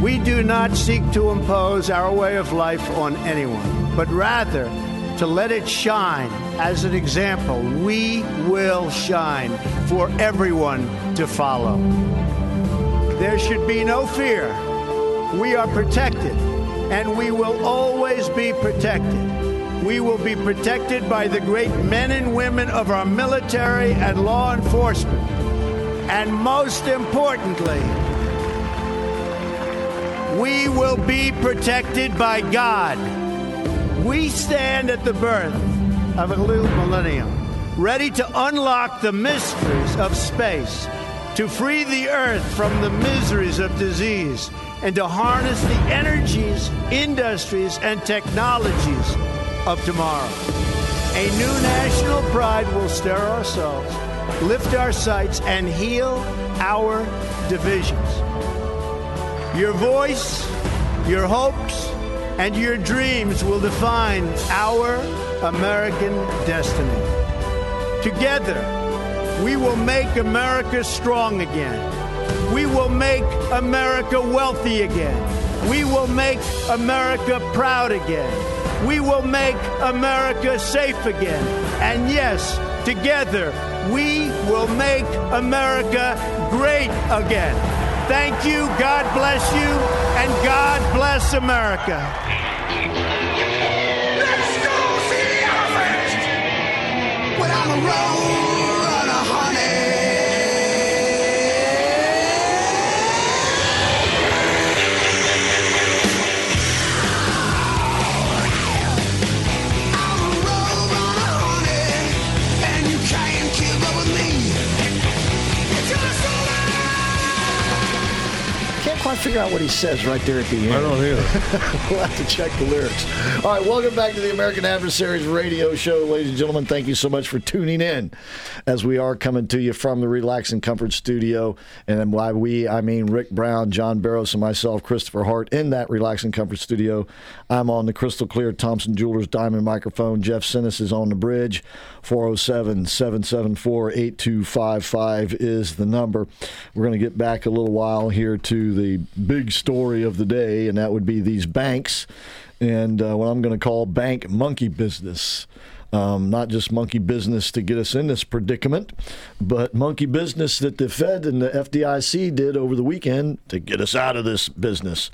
We do not seek to impose our way of life on anyone, but rather to let it shine as an example. We will shine for everyone to follow. There should be no fear. We are protected, and we will always be protected. We will be protected by the great men and women of our military and law enforcement. And most importantly, we will be protected by God. We stand at the birth of a new millennium, ready to unlock the mysteries of space, to free the earth from the miseries of disease, and to harness the energies, industries, and technologies of tomorrow. A new national pride will stir our souls, lift our sights, and heal our divisions. Your voice, your hopes, and your dreams will define our American destiny. Together, we will make America strong again. We will make America wealthy again. We will make America proud again. We will make America safe again. And yes, together, we will make America great again. Thank you, God bless you, and God bless America. Let's go see the harvest without a roll of honey. I'm a roll of honey, and you can't keep up with me. It's your soul. Can't quite figure out what he says right there at the end. I don't either. We'll have to check the lyrics. All right, welcome back to the American Adversaries Radio Show, ladies and gentlemen. Thank you so much for tuning in, as we are coming to you from the Relax and Comfort Studio. And by we, I mean Rick Brown, John Barros, and myself, Christopher Hart, in that Relax and Comfort Studio. I'm on the crystal clear Thompson Jewelers Diamond microphone. Jeff Sinis is on the bridge. 407-774-8255 is the number. We're going to get back a little while here to the big story of the day, and that would be these banks and what I'm going to call bank monkey business. Not just monkey business to get us in this predicament, but monkey business that the Fed and the FDIC did over the weekend to get us out of this business,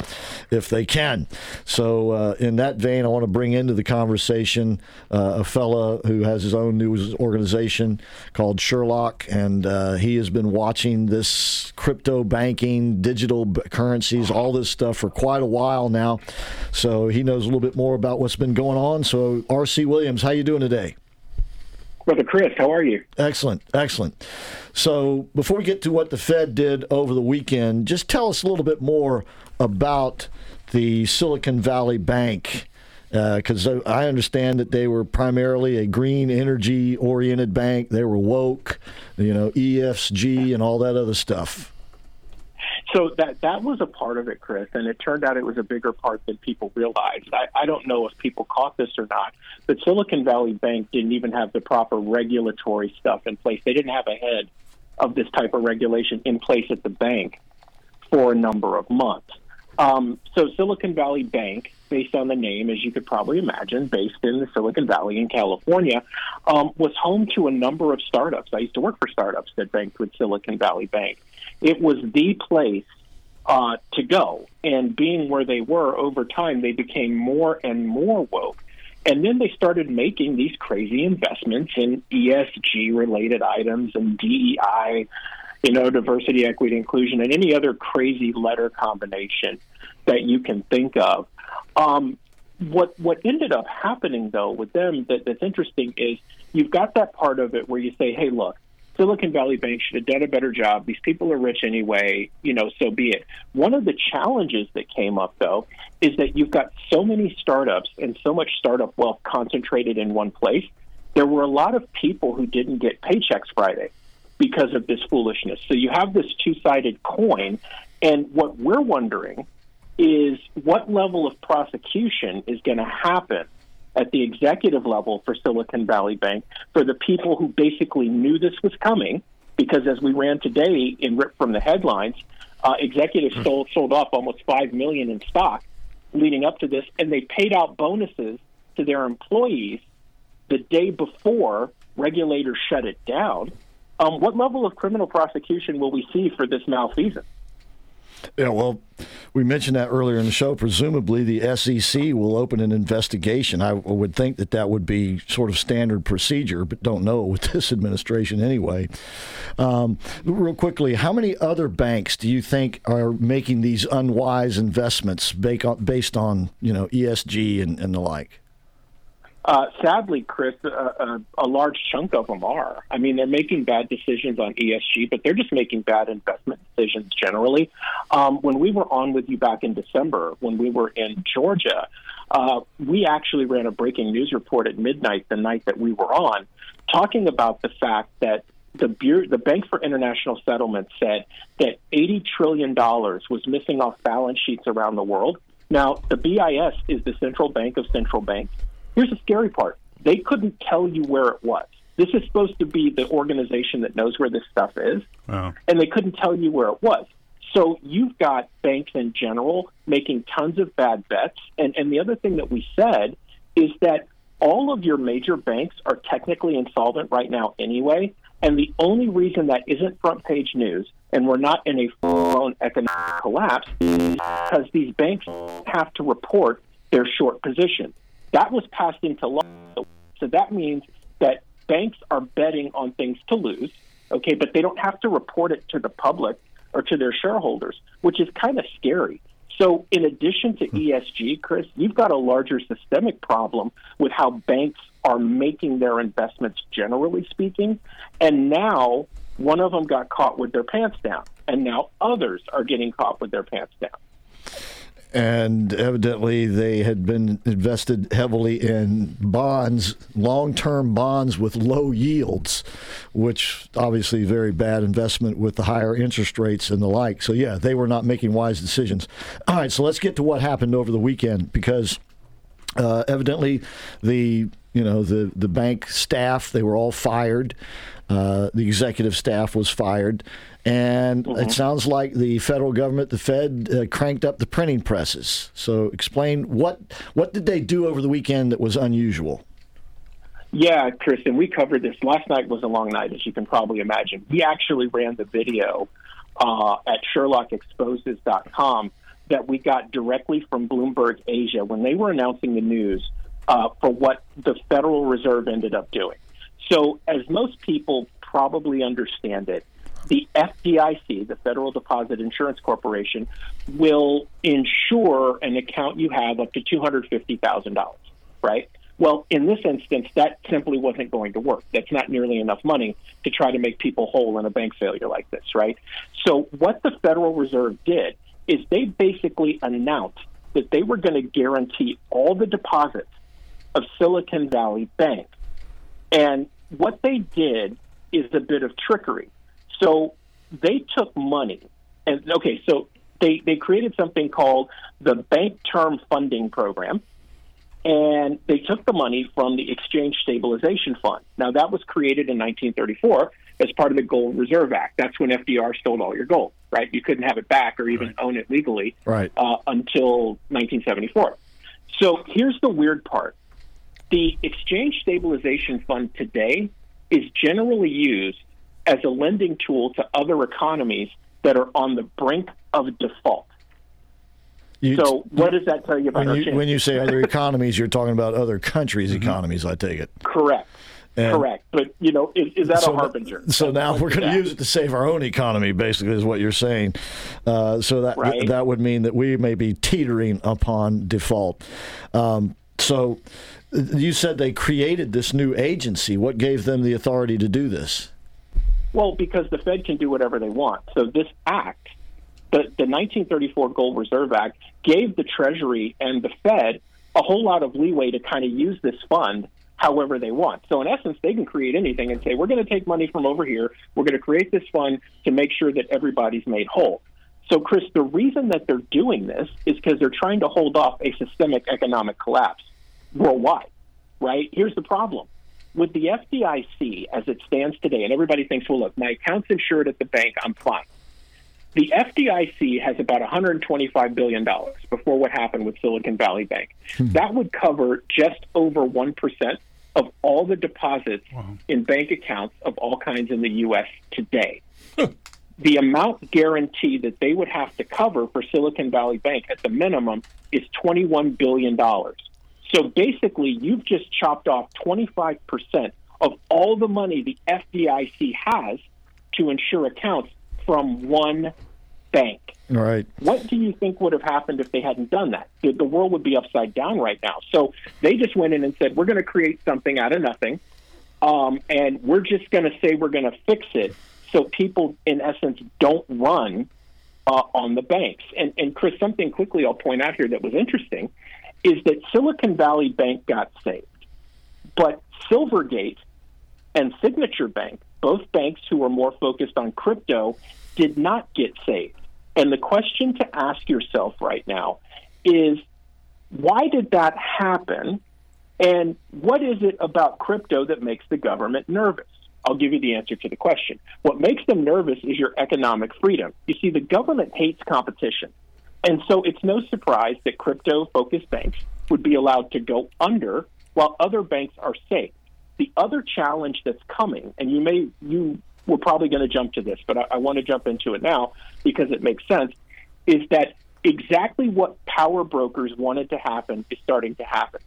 if they can. So in that vein, I want to bring into the conversation a fella who has his own news organization called Sherlock, and he has been watching this crypto banking, digital currencies, all this stuff for quite a while now. So he knows a little bit more about what's been going on. So R.C. Williams, how you doing today? Brother Chris, how are you? Excellent, excellent. So before we get to what the Fed did over the weekend, just tell us a little bit more about the Silicon Valley Bank, because I understand that they were primarily a green energy-oriented bank. They were woke, you know, ESG and all that other stuff. So that was a part of it, Chris, and it turned out it was a bigger part than people realized. I don't know if people caught this or not, but Silicon Valley Bank didn't even have the proper regulatory stuff in place. They didn't have a head of this type of regulation in place at the bank for a number of months. So Silicon Valley Bank, based on the name, as you could probably imagine, based in the Silicon Valley in California, was home to a number of startups. I used to work for startups that banked with Silicon Valley Bank. It was the place to go, and being where they were over time, they became more and more woke. And then they started making these crazy investments in ESG-related items and DEI, you know, diversity, equity, inclusion, and any other crazy letter combination that you can think of. What ended up happening, though, with them that's interesting is you've got that part of it where you say, hey, look, Silicon Valley Bank should have done a better job. These people are rich anyway, you know, so be it. One of the challenges that came up, though, is that you've got so many startups and so much startup wealth concentrated in one place. There were a lot of people who didn't get paychecks Friday because of this foolishness. So you have this two-sided coin, and what we're wondering is what level of prosecution is going to happen at the executive level for Silicon Valley Bank for the people who basically knew this was coming, because as we ran today in ripped from the headlines, executives sold off almost $5 million in stock leading up to this, and they paid out bonuses to their employees the day before regulators shut it down. What level of criminal prosecution will we see for this malfeasance? Yeah, well, we mentioned that earlier in the show. Presumably, the SEC will open an investigation. I would think that that would be sort of standard procedure, but don't know with this administration anyway. Real quickly, how many other banks do you think are making these unwise investments based on, you know, ESG and the like? Sadly, Chris, a large chunk of them are. I mean, they're making bad decisions on ESG, but they're just making bad investment decisions generally. When we were on with you back in December, when we were in Georgia, we actually ran a breaking news report at midnight the night that we were on, talking about the fact that the Bank for International Settlement said that $80 trillion was missing off balance sheets around the world. Now, the BIS is the central bank of central banks. Here's the scary part. They couldn't tell you where it was. This is supposed to be the organization that knows where this stuff is, wow. And they couldn't tell you where it was. So you've got banks in general making tons of bad bets. And the other thing that we said is that all of your major banks are technically insolvent right now anyway, and the only reason that isn't front-page news and we're not in a full-blown economic collapse is because these banks have to report their short positions. That was passed into law. So that means that banks are betting on things to lose, okay, but they don't have to report it to the public or to their shareholders, which is kind of scary. So in addition to ESG, Chris, you've got a larger systemic problem with how banks are making their investments, generally speaking. And now one of them got caught with their pants down, and now others are getting caught with their pants down. And evidently they had been invested heavily in bonds, long-term bonds with low yields, which obviously very bad investment with the higher interest rates and the like. So, yeah, they were not making wise decisions. All right, so let's get to what happened over the weekend, because evidently the bank staff, they were all fired. The executive staff was fired. And it sounds like the federal government, the Fed, cranked up the printing presses. So explain, what did they do over the weekend that was unusual? Yeah, Kristen, we covered this. Last night was a long night, as you can probably imagine. We actually ran the video at SherlockExposes.com that we got directly from Bloomberg Asia when they were announcing the news for what the Federal Reserve ended up doing. So as most people probably understand it, the FDIC, the Federal Deposit Insurance Corporation, will insure an account you have up to $250,000, right? Well, in this instance, that simply wasn't going to work. That's not nearly enough money to try to make people whole in a bank failure like this, right? So what the Federal Reserve did is they basically announced that they were going to guarantee all the deposits of Silicon Valley Bank. And what they did is a bit of trickery. So they took money, and okay, so they created something called the Bank Term Funding Program, and they took the money from the Exchange Stabilization Fund. Now, that was created in 1934 as part of the Gold Reserve Act. That's when FDR stole all your gold, right? You couldn't have it back or even own it legally until 1974. So here's the weird part. The Exchange Stabilization Fund today is generally used as a lending tool to other economies that are on the brink of default. So what does that tell you about our change? When you say other economies, you're talking about other countries' economies, I take it. Correct. And correct. But, you know, is that so a harbinger? So now we're going to use it to save our own economy, basically, is what you're saying. So that that would mean that we may be teetering upon default. So you said they created this new agency. What gave them the authority to do this? Well, because the Fed can do whatever they want. So this act, the 1934 Gold Reserve Act, gave the Treasury and the Fed a whole lot of leeway to kind of use this fund however they want. So in essence, they can create anything and say, we're going to take money from over here. We're going to create this fund to make sure that everybody's made whole. So, Chris, the reason that they're doing this is because they're trying to hold off a systemic economic collapse worldwide, right? Here's the problem. With the FDIC, as it stands today, and everybody thinks, well, look, my account's insured at the bank, I'm fine. The FDIC has about $125 billion before what happened with Silicon Valley Bank. That would cover just over 1% of all the deposits in bank accounts of all kinds in the U.S. today. The amount guaranteed that they would have to cover for Silicon Valley Bank at the minimum is $21 billion. So basically, you've just chopped off 25% of all the money the FDIC has to insure accounts from one bank. All right. What do you think would have happened if they hadn't done that? The world would be upside down right now. So they just went in and said, we're going to create something out of nothing, and we're just going to say we're going to fix it so people, in essence, don't run on the banks. And, Chris, something quickly I'll point out here that was interesting is that Silicon Valley Bank got saved. But Silvergate and Signature Bank, both banks who were more focused on crypto, did not get saved. And the question to ask yourself right now is, why did that happen? And what is it about crypto that makes the government nervous? I'll give you the answer to the question. What makes them nervous is your economic freedom. You see, the government hates competition. And so it's no surprise that crypto-focused banks would be allowed to go under while other banks are safe. The other challenge that's coming, and you were probably going to jump to this, but I want to jump into it now because it makes sense, is that exactly what power brokers wanted to happen is starting to happen.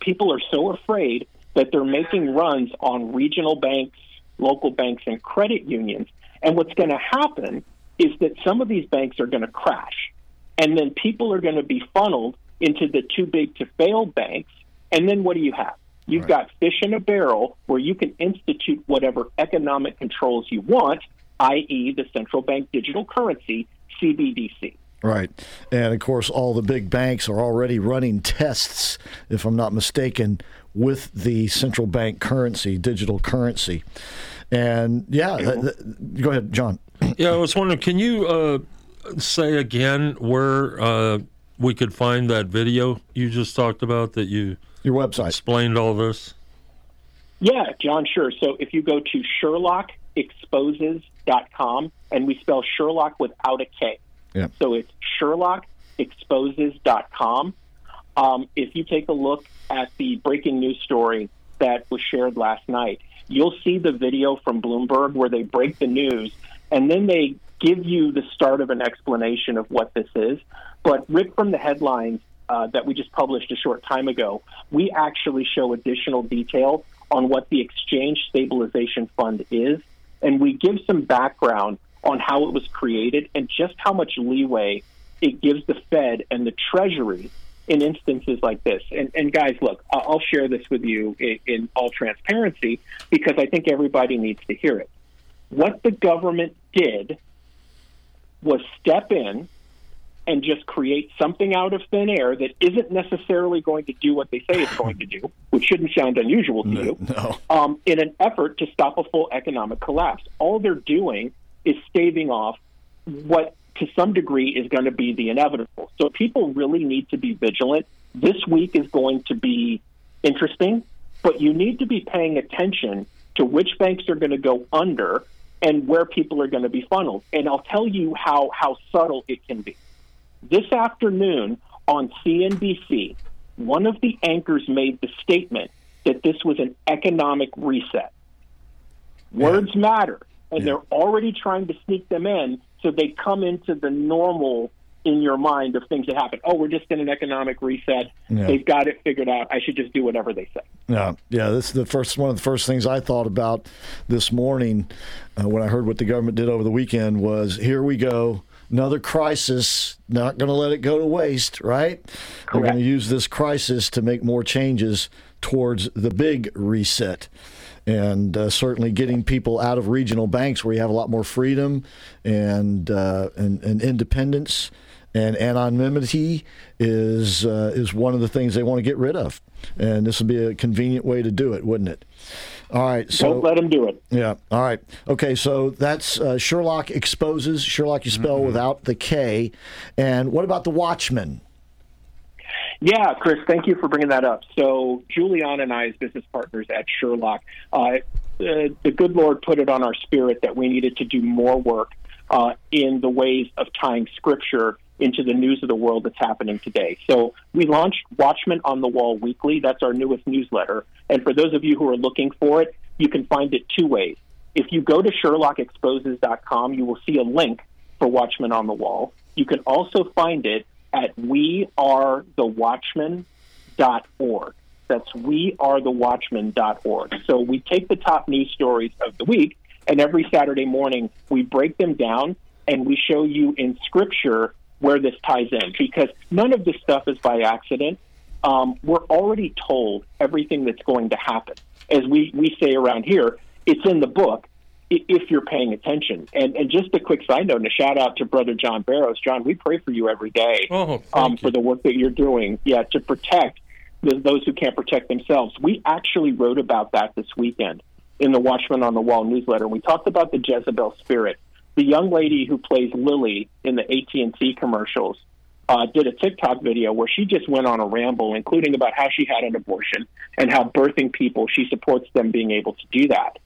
People are so afraid that they're making runs on regional banks, local banks, and credit unions. And what's going to happen is that some of these banks are going to crash. And then people are going to be funneled into the too-big-to-fail banks. And then what do you have? You've got fish in a barrel where you can institute whatever economic controls you want, i.e. the central bank digital currency, CBDC. Right. And, of course, all the big banks are already running tests, if I'm not mistaken, with the central bank currency, digital currency. And, yeah, go ahead, John. Yeah, I was wondering, can you say again where we could find that video you just talked about that you your website explained all this? Yeah, John, sure. So if you go to SherlockExposes.com, and we spell Sherlock without a K. Yeah. So it's SherlockExposes.com. If you take a look at the breaking news story that was shared last night. You'll see the video from Bloomberg where they break the news, and then they give you the start of an explanation of what this is. But ripped from the headlines that we just published a short time ago, we actually show additional detail on what the Exchange Stabilization Fund is, and we give some background on how it was created and just how much leeway it gives the Fed and the Treasury in instances like this. And guys, look, I'll share this with you in all transparency because I think everybody needs to hear it. What the government did was step in and just create something out of thin air that isn't necessarily going to do what they say it's going to do, which shouldn't sound unusual to you, in an effort to stop a full economic collapse. All they're doing is staving off what, to some degree, is going to be the inevitable. So people really need to be vigilant. This week is going to be interesting, but you need to be paying attention to which banks are going to go under and where people are going to be funneled. And I'll tell you how subtle it can be. This afternoon on CNBC, one of the anchors made the statement that this was an economic reset. Words matter, and they're already trying to sneak them in so they come into the normal in your mind of things that happen. Oh, we're just in an economic reset. Yeah. They've got it figured out. I should just do whatever they say. Yeah. This is the first one of the first things I thought about this morning when I heard what the government did over the weekend was, here we go. Another crisis, not going to let it go to waste, right? Correct. We're going to use this crisis to make more changes towards the big reset. And certainly getting people out of regional banks where you have a lot more freedom and independence and anonymity is one of the things they want to get rid of. And this would be a convenient way to do it, wouldn't it? All right. So, don't let them do it. Yeah. All right. Okay. So that's Sherlock Exposes. Sherlock you spell without the K. And what about The Watchmen? Yeah, Chris, thank you for bringing that up. So Julian and I, as business partners at Sherlock, the good Lord put it on our spirit that we needed to do more work in the ways of tying Scripture into the news of the world that's happening today. So we launched Watchmen on the Wall Weekly. That's our newest newsletter. And for those of you who are looking for it, you can find it two ways. If you go to SherlockExposes.com, you will see a link for Watchmen on the Wall. You can also find it at WeAreTheWatchmen.org. That's WeAreTheWatchmen.org. So we take the top news stories of the week, and every Saturday morning we break them down and we show you in Scripture where this ties in, because none of this stuff is by accident. We're already told everything that's going to happen. As we say around here, it's in the book if you're paying attention. And just a quick side note and a shout-out to Brother John Barros. John, we pray for you every day for the work that you're doing to protect those who can't protect themselves. We actually wrote about that this weekend in the Watchmen on the Wall newsletter. We talked about the Jezebel spirit. The young lady who plays Lily in the AT&T commercials did a TikTok video where she just went on a ramble, including about how she had an abortion and how birthing people, she supports them being able to do that.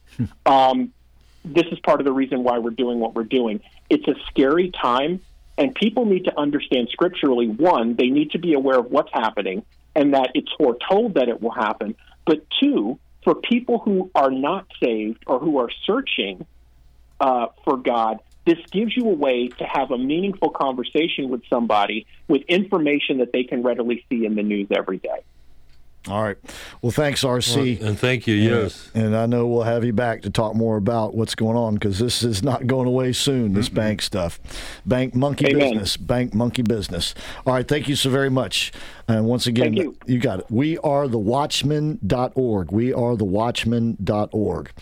This is part of the reason why we're doing what we're doing. It's a scary time, and people need to understand scripturally, one, they need to be aware of what's happening and that it's foretold that it will happen. But two, for people who are not saved or who are searching for God, this gives you a way to have a meaningful conversation with somebody with information that they can readily see in the news every day. All right. Well, thanks, R.C. And thank you, yes. And I know we'll have you back to talk more about what's going on, because this is not going away soon, this bank stuff. Bank monkey business. Bank monkey business. All right. Thank you so very much. And once again, you got it. WeAreTheWatchmen.org. WeAreTheWatchmen.org.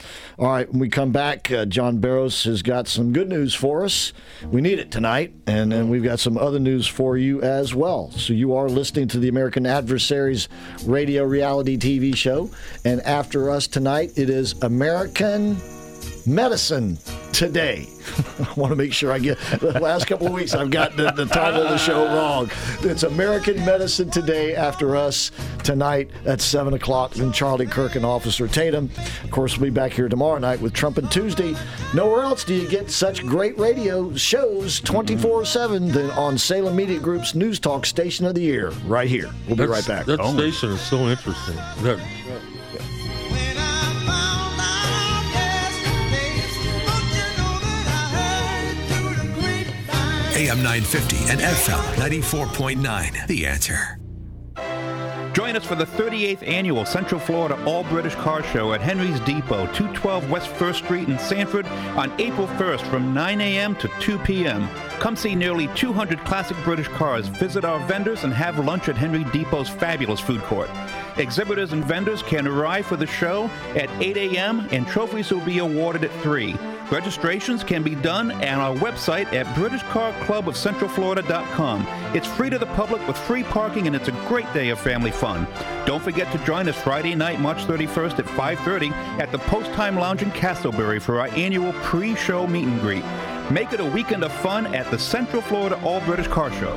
All right. When we come back, John Barros has got some good news for us. We need it tonight. And then we've got some other news for you as well. So you are listening to the American Adversaries Radio reality TV show, and after us tonight it is American Medicine Today. I want to make sure I get the last couple of weeks I've got the title of the show wrong. It's American Medicine Today after us tonight at 7 o'clock from Charlie Kirk and Officer Tatum. Of course, we'll be back here tomorrow night with Trump and Tuesday. Nowhere else do you get such great radio shows 24/7 than on Salem Media Group's News Talk Station of the Year right here. We'll be right back. That station is so interesting. AM 950 and FM 94.9. The Answer. Join us for the 38th annual Central Florida All British Car Show at Henry's Depot, 212 West 1st Street in Sanford on April 1st from 9 a.m. to 2 p.m. Come see nearly 200 classic British cars, visit our vendors, and have lunch at Henry Depot's fabulous food court. Exhibitors and vendors can arrive for the show at 8 a.m. and trophies will be awarded at 3. Registrations can be done on our website at BritishCarClubOfCentralFlorida.com. It's free to the public with free parking, and it's a great day of family fun. Don't forget to join us Friday night, March 31st at 5:30 at the Post Time Lounge in Castleberry for our annual pre-show meet and greet. Make it a weekend of fun at the Central Florida All British Car Show.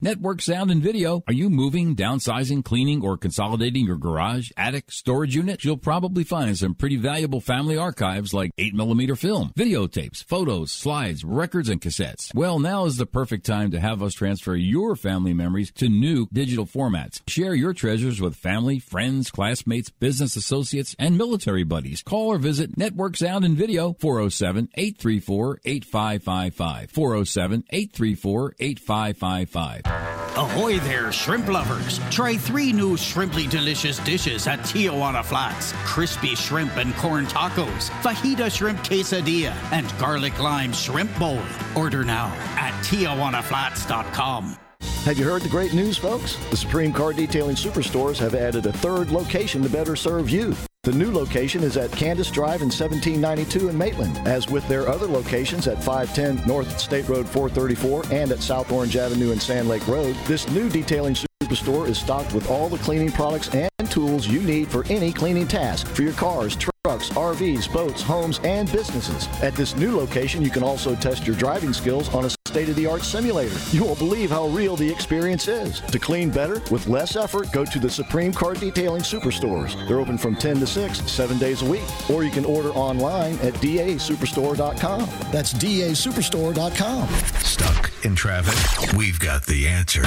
Network Sound and Video. Are you moving, downsizing, cleaning, or consolidating your garage, attic, storage unit? You'll probably find some pretty valuable family archives like 8mm film, videotapes, photos, slides, records, and cassettes. Well, now is the perfect time to have us transfer your family memories to new digital formats. Share your treasures with family, friends, classmates, business associates, and military buddies. Call or visit Network Sound and Video, 407-834-8555, 407-834-8555. Ahoy there, shrimp lovers. Try three new shrimply delicious dishes at Tijuana Flats. Crispy shrimp and corn tacos, fajita shrimp quesadilla, and garlic lime shrimp bowl. Order now at TijuanaFlats.com. Have you heard the great news, folks? The Supreme Car Detailing Superstores have added a third location to better serve you. The new location is at Candace Drive and 1792 in Maitland, as with their other locations at 510 North State Road 434 and at South Orange Avenue and Sand Lake Road. This new detailing superstore is stocked with all the cleaning products and tools you need for any cleaning task for your cars, trucks, RVs, boats, homes, and businesses. At this new location, you can also test your driving skills on a state-of-the-art simulator. You won't believe how real the experience is. To clean better with less effort, go to the Supreme Car Detailing Superstores. They're open from 10 to 6, 7 days a week. Or you can order online at dasuperstore.com. That's dasuperstore.com. Stuck in traffic? We've got the answer.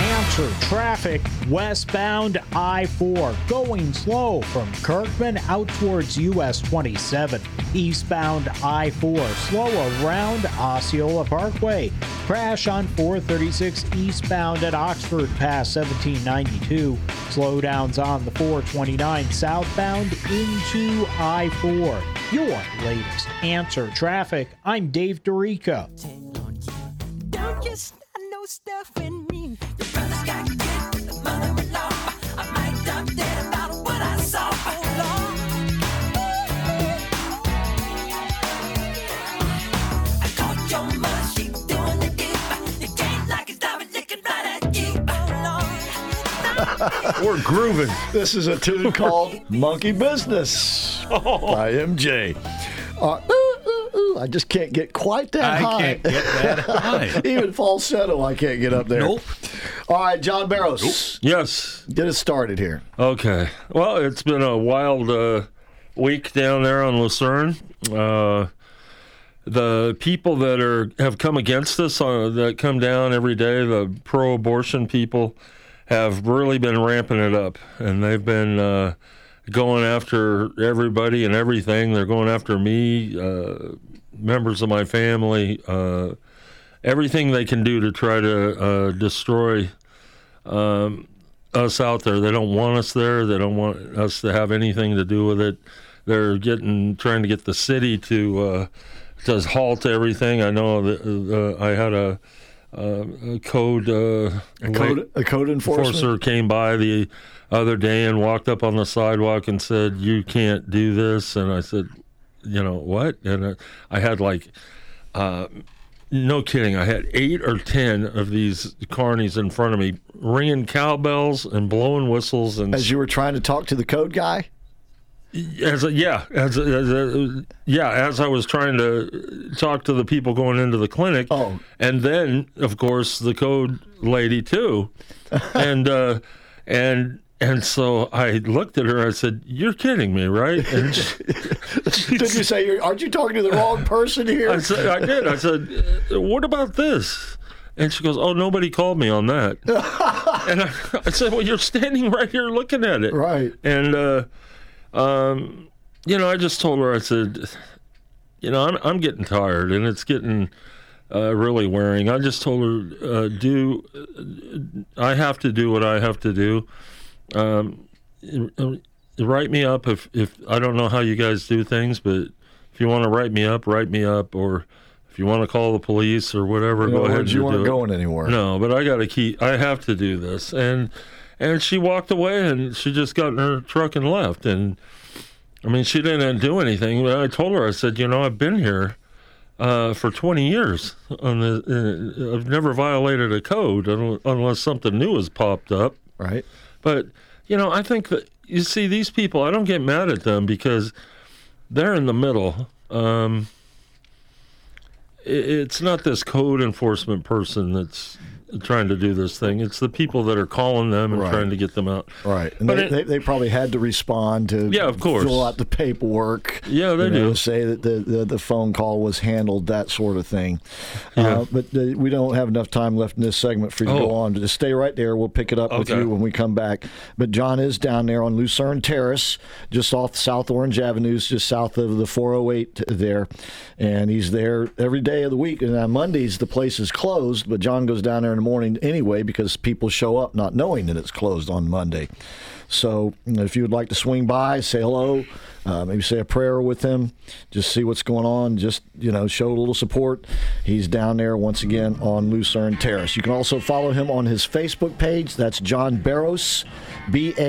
Answer traffic westbound I-4 going slow from Kirkman out towards US 27. Eastbound I-4 slow around Osceola Parkway. Crash on 436 eastbound at Oxford past 1792. Slowdowns on the 429 southbound into I-4. Your latest Answer traffic. I'm Dave DeRico. Don't you know stuff in me. We're grooving. This is a tune called Monkey Business by MJ. I just can't get quite that high. I can't get that high. Even falsetto, I can't get up there. Nope. All right, John Barros. Nope. Yes. Get us started here. Okay. Well, it's been a wild week down there on Lucerne. The people that have come against us, that come down every day, the pro-abortion people, have really been ramping it up. And they've been going after everybody and everything. They're going after me, members of my family, everything they can do to try to destroy us out there. They don't want us there. They don't want us to have anything to do with it. They're trying to get the city to halt everything. I know that I had a code enforcer came by the other day and walked up on the sidewalk and said, "You can't do this." And I said, "You know what?" And I had no kidding, I had 8 or 10 of these carnies in front of me ringing cowbells and blowing whistles. And as you were trying to talk to the code guy? As I was trying to talk to the people going into the clinic, and then of course the code lady too, and so I looked at her. I said, "You're kidding me, right?" And did you say, "Aren't you talking to the wrong person here?" I said, "I did." I said, "What about this?" And she goes, "Oh, nobody called me on that." And I said, "Well, you're standing right here looking at it, right?" And I just told her, I said, I'm getting tired and it's getting really wearing. I just told her, I have to do what I have to do. Write me up if I don't know how you guys do things, but if you want to write me up, or if you want to call the police or whatever, go ahead. You want to go anywhere? No, but I have to do this. And she walked away, and she just got in her truck and left. And, I mean, she didn't do anything. But I told her, I said, I've been here for 20 years. I've never violated a code unless something new has popped up. Right. But, I think that, you see, these people, I don't get mad at them because they're in the middle. It's not this code enforcement person that's trying to do this thing. It's the people that are calling them and trying to get them out. Right. And but they probably had to respond to of course. Fill out the paperwork. Yeah, they do. Say that the phone call was handled, that sort of thing. Yeah. But we don't have enough time left in this segment for you to go on. Just stay right there. We'll pick it up with you when we come back. But John is down there on Lucerne Terrace, just off South Orange Avenue, just south of the 408 there. And he's there every day of the week. And on Mondays, the place is closed, but John goes down there in the morning anyway because people show up not knowing that it's closed on Monday. So if you would like to swing by, say hello, maybe say a prayer with him, just see what's going on, just show a little support. He's down there once again on Lucerne Terrace. You can also follow him on his Facebook page. That's John Barros, Barros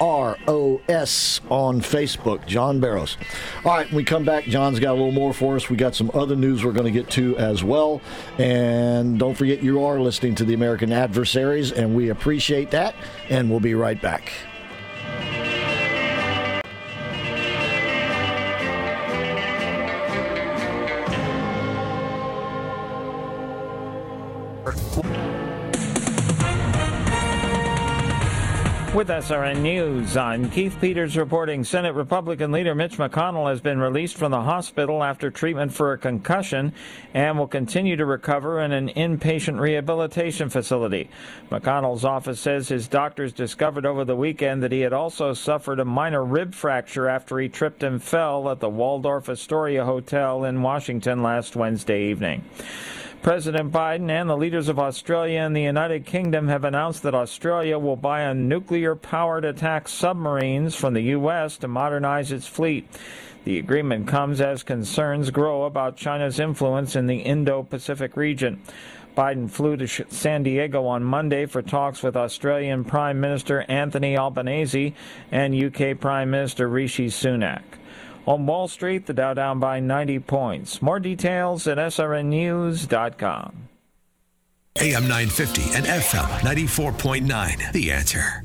on Facebook. John Barros. All right, when we come back, John's got a little more for us. We got some other news we're going to get to as well. And don't forget, you are listening to the American Adversaries, and we appreciate that. And we'll be right back. With SRN News, I'm Keith Peters reporting. Senate Republican leader Mitch McConnell has been released from the hospital after treatment for a concussion and will continue to recover in an inpatient rehabilitation facility. McConnell's office says his doctors discovered over the weekend that he had also suffered a minor rib fracture after he tripped and fell at the Waldorf Astoria Hotel in Washington last Wednesday evening. President Biden and the leaders of Australia and the United Kingdom have announced that Australia will buy a nuclear-powered attack submarines from the U.S. to modernize its fleet. The agreement comes as concerns grow about China's influence in the Indo-Pacific region. Biden flew to San Diego on Monday for talks with Australian Prime Minister Anthony Albanese and U.K. Prime Minister Rishi Sunak. On Wall Street, the Dow down by 90 points. More details at srnnews.com. AM 950 and FM 94.9. The Answer.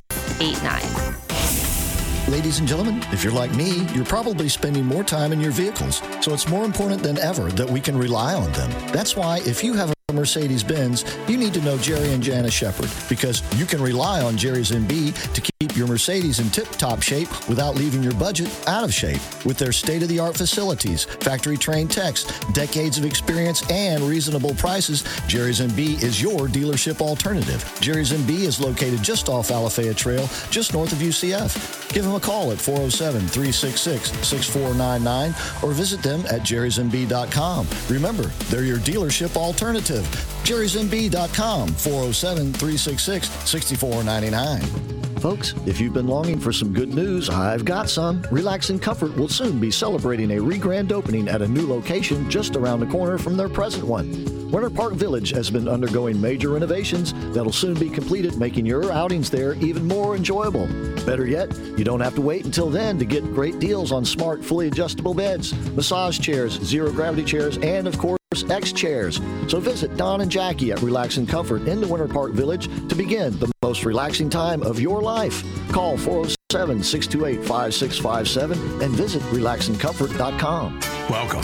8-9. Ladies and gentlemen, if you're like me, you're probably spending more time in your vehicles, so it's more important than ever that we can rely on them. That's why if you have a Mercedes-Benz, you need to know Jerry and Janice Shepherd, because you can rely on Jerry's MB to keep your Mercedes in tip-top shape without leaving your budget out of shape. With their state-of-the-art facilities, factory-trained techs, decades of experience, and reasonable prices, Jerry's MB is your dealership alternative. Jerry's MB is located just off Alafaya Trail, just north of UCF. Give them a call at 407-366-6499 or visit them at jerrysmb.com. Remember, they're your dealership alternative. jerrysmb.com, 407-366-6499. Folks, if you've been longing for some good news, I've got some. Relax and Comfort will soon be celebrating a re-grand opening at a new location just around the corner from their present one. Winter Park Village has been undergoing major renovations that'll soon be completed, making your outings there even more enjoyable. Better yet, you don't have to wait until then to get great deals on smart, fully adjustable beds, massage chairs, zero-gravity chairs, and, of course, X chairs. So visit Don and Jackie at Relax and Comfort in the Winter Park Village to begin the most relaxing time of your life. Call 407-628-5657 and visit relaxandcomfort.com. Welcome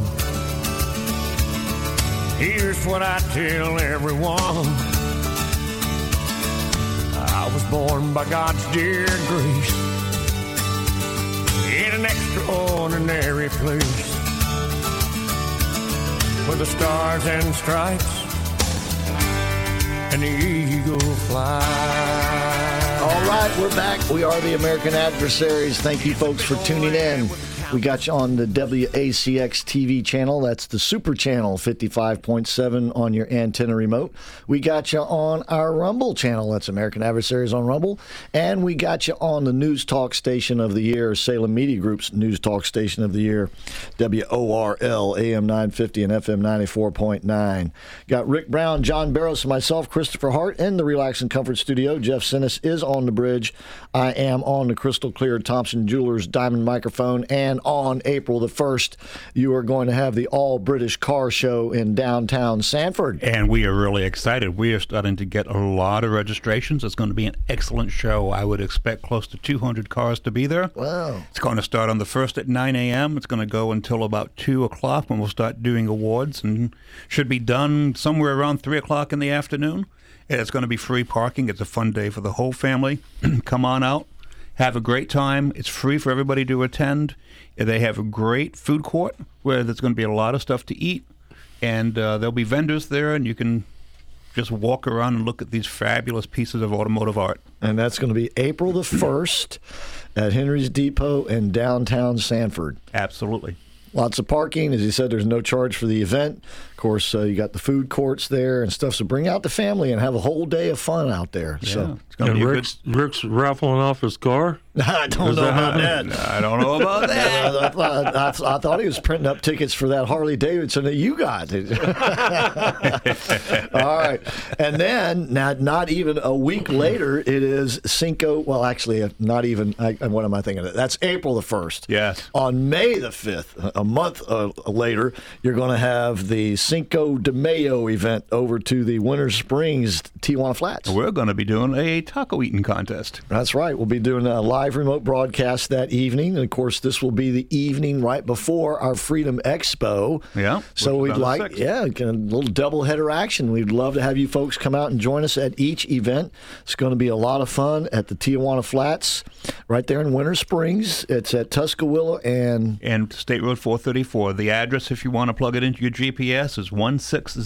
here's what I tell everyone. I was born by God's dear grace in an extraordinary place where the stars and stripes and the eagle fly. All right, we're back. We are the American Adversaries. Thank you, folks, for tuning in. We got you on the WACX TV channel. That's the Super Channel, 55.7 on your antenna remote. We got you on our Rumble channel. That's American Adversaries on Rumble. And we got you on the News Talk Station of the Year, Salem Media Group's News Talk Station of the Year, WORL, AM 950 and FM 94.9. Got Rick Brown, John Barros, and myself, Christopher Hart, in the Relax and Comfort Studio. Jeff Sinis is on the bridge. I am on the crystal clear Thompson Jewelers Diamond microphone, and on April the 1st, you are going to have the all-British car show in downtown Sanford. And we are really excited. We are starting to get a lot of registrations. It's going to be an excellent show. I would expect close to 200 cars to be there. Wow. It's going to start on the 1st at 9 a.m. It's going to go until about 2 o'clock when we'll start doing awards, and should be done somewhere around 3 o'clock in the afternoon. And it's going to be free parking. It's a fun day for the whole family. Come on out. Have a great time. It's free for everybody to attend. They have a great food court where there's going to be a lot of stuff to eat, and there'll be vendors there, and you can just walk around and look at these fabulous pieces of automotive art. And that's going to be April the 1st at Henry's Depot in downtown Sanford. Absolutely. Lots of parking. As you said, there's no charge for the event. Of course, you got the food courts there and stuff, so bring out the family and have a whole day of fun out there. Yeah. So it's going to be Rick's raffling off his car? I don't know about that. I thought he was printing up tickets for that Harley Davidson that you got. All right. And then, not even a week later, it is Cinco. Well, actually, not even. What am I thinking of? That's April the 1st. Yes. On May the 5th, a month later, you're going to have the Cinco de Mayo event over to the Winter Springs Tijuana Flats. We're going to be doing a taco eating contest. That's right. We'll be doing a live remote broadcast that evening. And, of course, this will be the evening right before our Freedom Expo. Yeah. So we'd like, a little doubleheader action. We'd love to have you folks come out and join us at each event. It's going to be a lot of fun at the Tijuana Flats right there in Winter Springs. It's at Tuscaloosa and State Road 434. The address, if you want to plug it into your GPS, is 160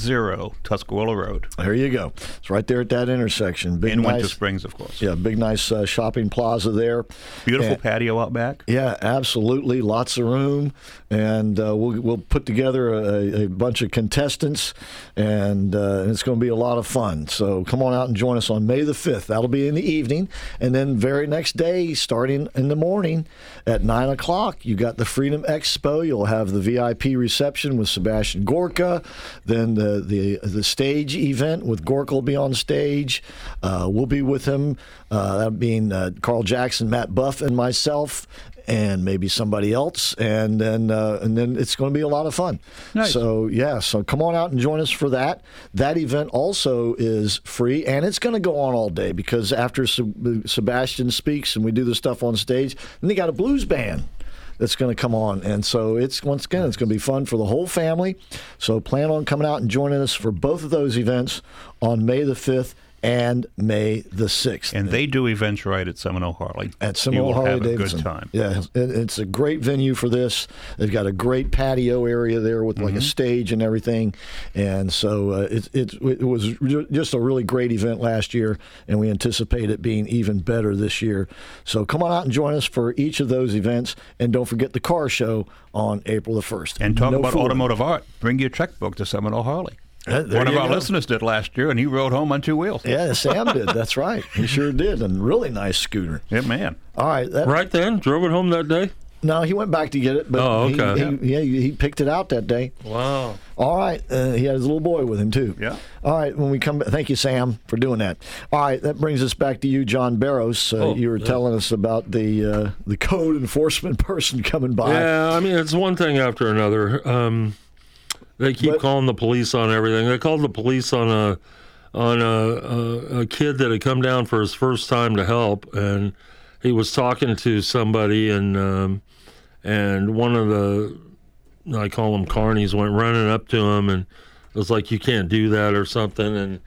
Tuscaloosa Road. There you go. It's right there at that intersection. Big, in nice, Winter Springs, of course. Yeah, big, nice shopping plaza there. Beautiful patio out back. Yeah, absolutely. Lots of room. And we'll put together a bunch of contestants, and it's going to be a lot of fun. So come on out and join us on May the 5th. That'll be in the evening. And then very next day, starting in the morning at 9 o'clock, you got the Freedom Expo. You'll have the VIP reception with Sebastian Gorka. Then the stage event with Gorka will be on stage. We'll be with him. That being Carl Jackson, Matt Buff, and myself, and maybe somebody else, and then it's going to be a lot of fun. Nice. So, so come on out and join us for that. That event also is free, and it's going to go on all day, because after Sebastian speaks and we do the stuff on stage, then they got a blues band that's going to come on. And so it's, once again, it's going to be fun for the whole family. So plan on coming out and joining us for both of those events on May the 5th and May the 6th. And they do events right at Seminole Harley. At Seminole Harley Davidson. You will have a good time. Yeah, it's a great venue for this. They've got a great patio area there with like a stage and everything. And so it was just a really great event last year, and we anticipate it being even better this year. So come on out and join us for each of those events. And don't forget the car show on April the 1st. And talk about automotive art. Bring your checkbook to Seminole Harley. One of our listeners did last year, and he rode home on two wheels. Yeah, Sam did. That's right. He sure did. And really nice scooter. Yeah, man. All right. Right then? Drove it home that day? No, he went back to get it, but he picked it out that day. Wow. All right. He had his little boy with him, too. Yeah. All right. When we come back, thank you, Sam, for doing that. All right. That brings us back to you, John Barros. You were telling us about the code enforcement person coming by. Yeah, I mean, it's one thing after another. They keep calling the police on everything. They called the police on a kid that had come down for his first time to help, and he was talking to somebody, and one of the, I call them carnies, went running up to him and was like, "You can't do that" or something,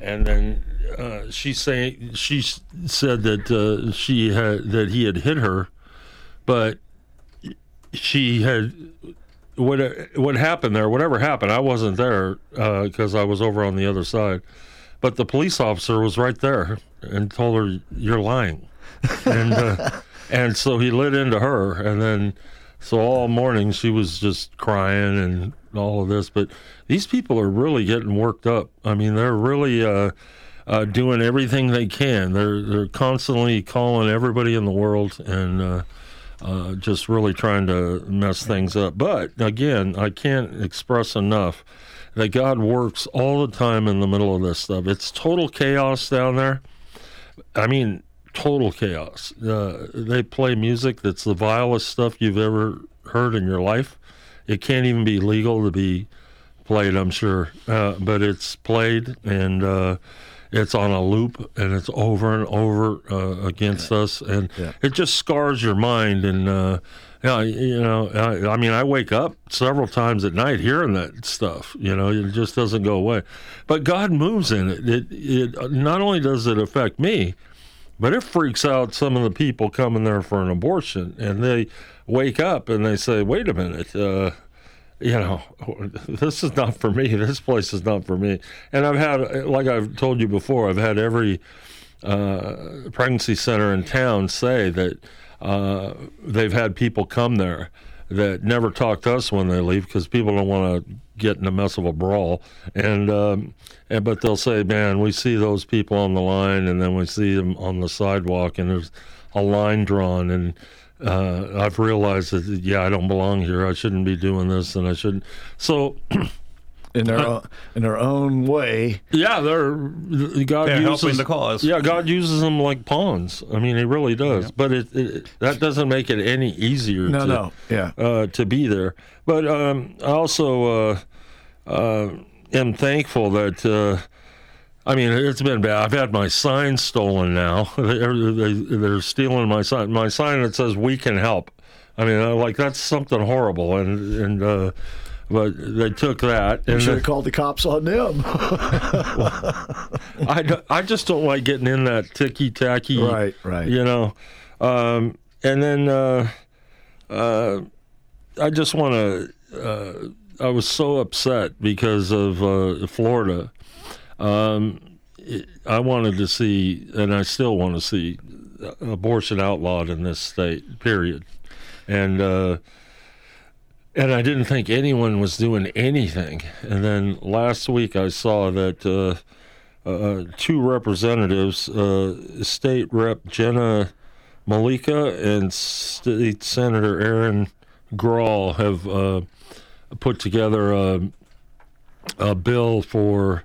and then she said that he had hit her, but she had. What happened there, whatever happened, I wasn't there because I was over on the other side. But the police officer was right there and told her, "You're lying." And so he lit into her. And then, so all morning she was just crying and all of this. But these people are really getting worked up. I mean, they're really doing everything they can. They're constantly calling everybody in the world and... just really trying to mess things up. But again, I can't express enough that God works all the time in the middle of this stuff. It's total chaos down there. I mean, total chaos. They play music that's the vilest stuff you've ever heard in your life. It can't even be legal to be played, I'm sure. But it's played, and it's on a loop, and it's over and over against us, and it just scars your mind. And I mean, I wake up several times at night hearing that stuff. You know, it just doesn't go away. But God moves in it. It not only does it affect me, but it freaks out some of the people coming there for an abortion, and they wake up and they say, "Wait a minute." You know, this is not for me. This place is not for me. And I've had, like I've told you before, I've had every pregnancy center in town say that they've had people come there that never talk to us when they leave because people don't want to get in a mess of a brawl. But they'll say, "Man, we see those people on the line, and then we see them on the sidewalk, and there's a line drawn, and I've realized that, I don't belong here. I shouldn't be doing this, and I shouldn't." So, in their own way, God uses helping the cause. Yeah, God uses them like pawns. I mean, He really does. Yeah. But that doesn't make it any easier. To be there. But I also am thankful that. I mean, it's been bad. I've had my sign stolen now. They're stealing my sign. My sign that says, "We can help." I mean, that's something horrible. And but they took that. You should have called the cops on them. I just don't like getting in that ticky-tacky. Right. You know. I just want to... I was so upset because of Florida. I wanted to see, and I still want to see, abortion outlawed in this state, period. And I didn't think anyone was doing anything. And then last week I saw that two representatives, State Rep Jenna Malika and State Senator Aaron Grawl, have put together a bill for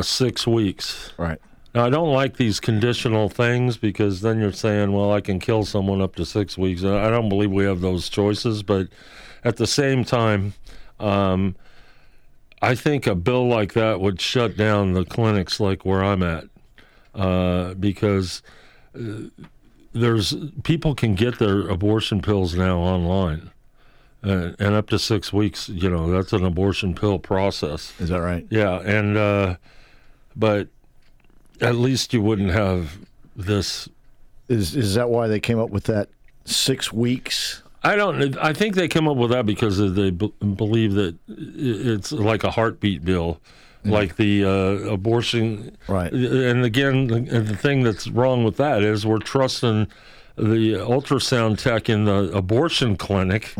6 weeks. Right. Now, I don't like these conditional things because then you're saying, well, I can kill someone up to 6 weeks. And I don't believe we have those choices. But at the same time, I think a bill like that would shut down the clinics like where I'm at because people can get their abortion pills now online. And up to 6 weeks, you know, that's an abortion pill process. Is that right? Yeah. And but At least you wouldn't have this. Is that why they came up with that 6 weeks? I don't. I think they came up with that because they believe that it's like a heartbeat bill, like the abortion. Right. And again, the thing that's wrong with that is we're trusting the ultrasound tech in the abortion clinic